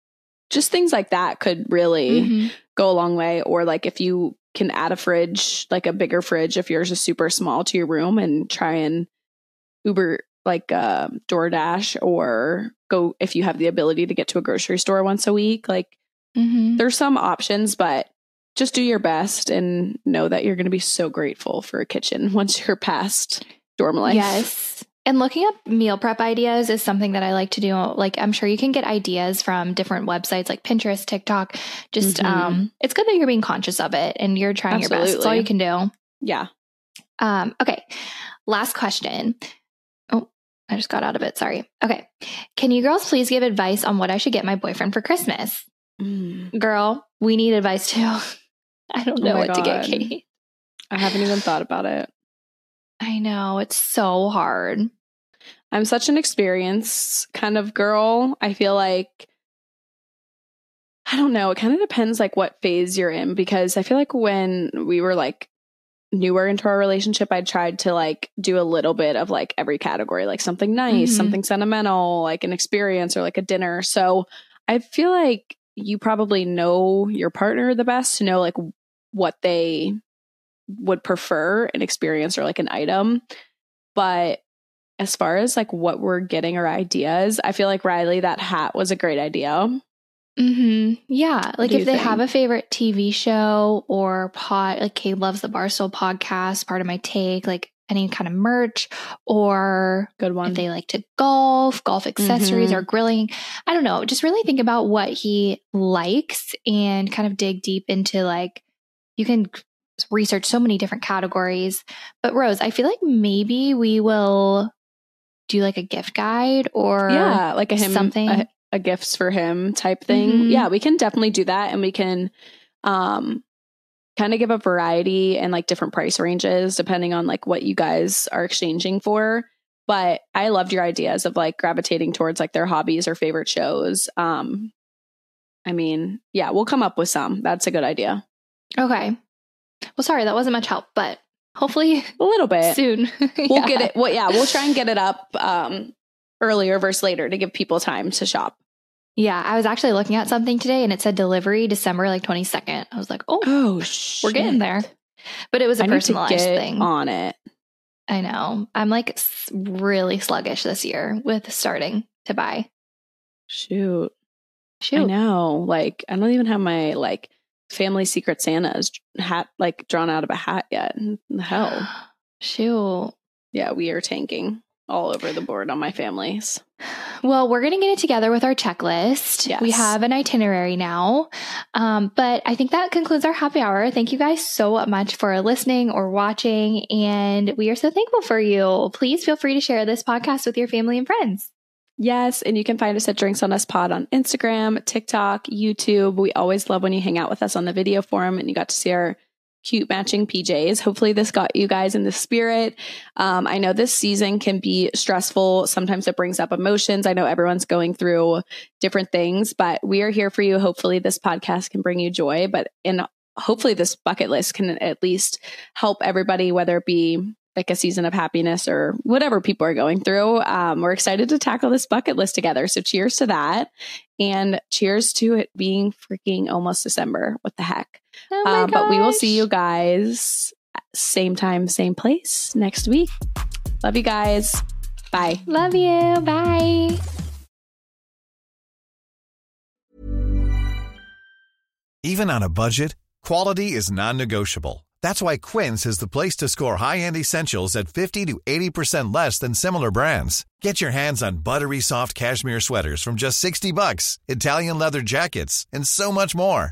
just things like that could really mm-hmm. go a long way. Or like if you can add a fridge, like a bigger fridge, if yours is super small, to your room, and try and Uber like uh, DoorDash, or go if you have the ability to get to a grocery store once a week. Like mm-hmm. there's some options, but just do your best and know that you're going to be so grateful for a kitchen once you're past dorm life. Yes. And looking up meal prep ideas is something that I like to do. Like I'm sure you can get ideas from different websites like Pinterest, TikTok. Just mm-hmm. um, it's good that you're being conscious of it and you're trying Absolutely. Your best. It's all you can do. Yeah. Um, okay. Last question. I just got out of it. Sorry. Okay. Can you girls please give advice on what I should get my boyfriend for Christmas? Mm. Girl, we need advice too. I don't know oh what God. To get, Katie. I haven't even thought about it. I know. It's so hard. I'm such an experienced kind of girl. I feel like, I don't know. It kind of depends like what phase you're in, because I feel like when we were like newer into our relationship, I tried to like do a little bit of like every category, like something nice, mm-hmm. something sentimental, like an experience or like a dinner. So I feel like you probably know your partner the best to know like what they would prefer, an experience or like an item. But as far as like what we're getting or ideas, I feel like Riley, that hat was a great idea. Mm-hmm. Yeah. Like if they think? have a favorite T V show or pod, like Cade loves the Barstool podcast, Part of My Take, like any kind of merch, or good one. If they like to golf, golf accessories mm-hmm. or grilling. I don't know. Just really think about what he likes and kind of dig deep into, like, you can research so many different categories. But Rose, I feel like maybe we will do like a gift guide or yeah, like a him, something. A, a gifts for him type thing. Mm-hmm. Yeah, we can definitely do that. And we can um, kind of give a variety and like different price ranges depending on like what you guys are exchanging for. But I loved your ideas of like gravitating towards like their hobbies or favorite shows. Um, I mean, yeah, we'll come up with some. That's a good idea. Okay. Well, sorry, that wasn't much help, but hopefully a little bit soon. yeah. We'll get it. Well, yeah, we'll try and get it up um, earlier versus later to give people time to shop. Yeah, I was actually looking at something today and it said delivery December like twenty-second. I was like, oh, oh we're getting there. But it was a I personalized need to get thing on it. I know. I'm like really sluggish this year with starting to buy. Shoot. Shoot. I know. Like, I don't even have my like Family Secret Santa's hat like drawn out of a hat yet. Hell. Shoot. Yeah, we are tanking all over the board on my families. Well, we're going to get it together with our checklist. Yes. We have an itinerary now. Um, but I think that concludes our happy hour. Thank you guys so much for listening or watching. And we are so thankful for you. Please feel free to share this podcast with your family and friends. Yes, and you can find us at Drinks On Us Pod on Instagram, TikTok, YouTube. We always love when you hang out with us on the video forum and you got to see our cute matching P Js. Hopefully this got you guys in the spirit. Um, I know this season can be stressful. Sometimes it brings up emotions. I know everyone's going through different things, but we are here for you. Hopefully this podcast can bring you joy, but and hopefully this bucket list can at least help everybody, whether it be like a season of happiness or whatever people are going through. Um, we're excited to tackle this bucket list together. So cheers to that. And cheers to it being freaking almost December. What the heck? Oh my um, but we will see you guys same time, same place next week. Love you guys. Bye. Love you. Bye. Even on a budget, quality is non-negotiable. That's why Quince is the place to score high-end essentials at fifty to eighty percent less than similar brands. Get your hands on buttery soft cashmere sweaters from just sixty bucks, Italian leather jackets, and so much more.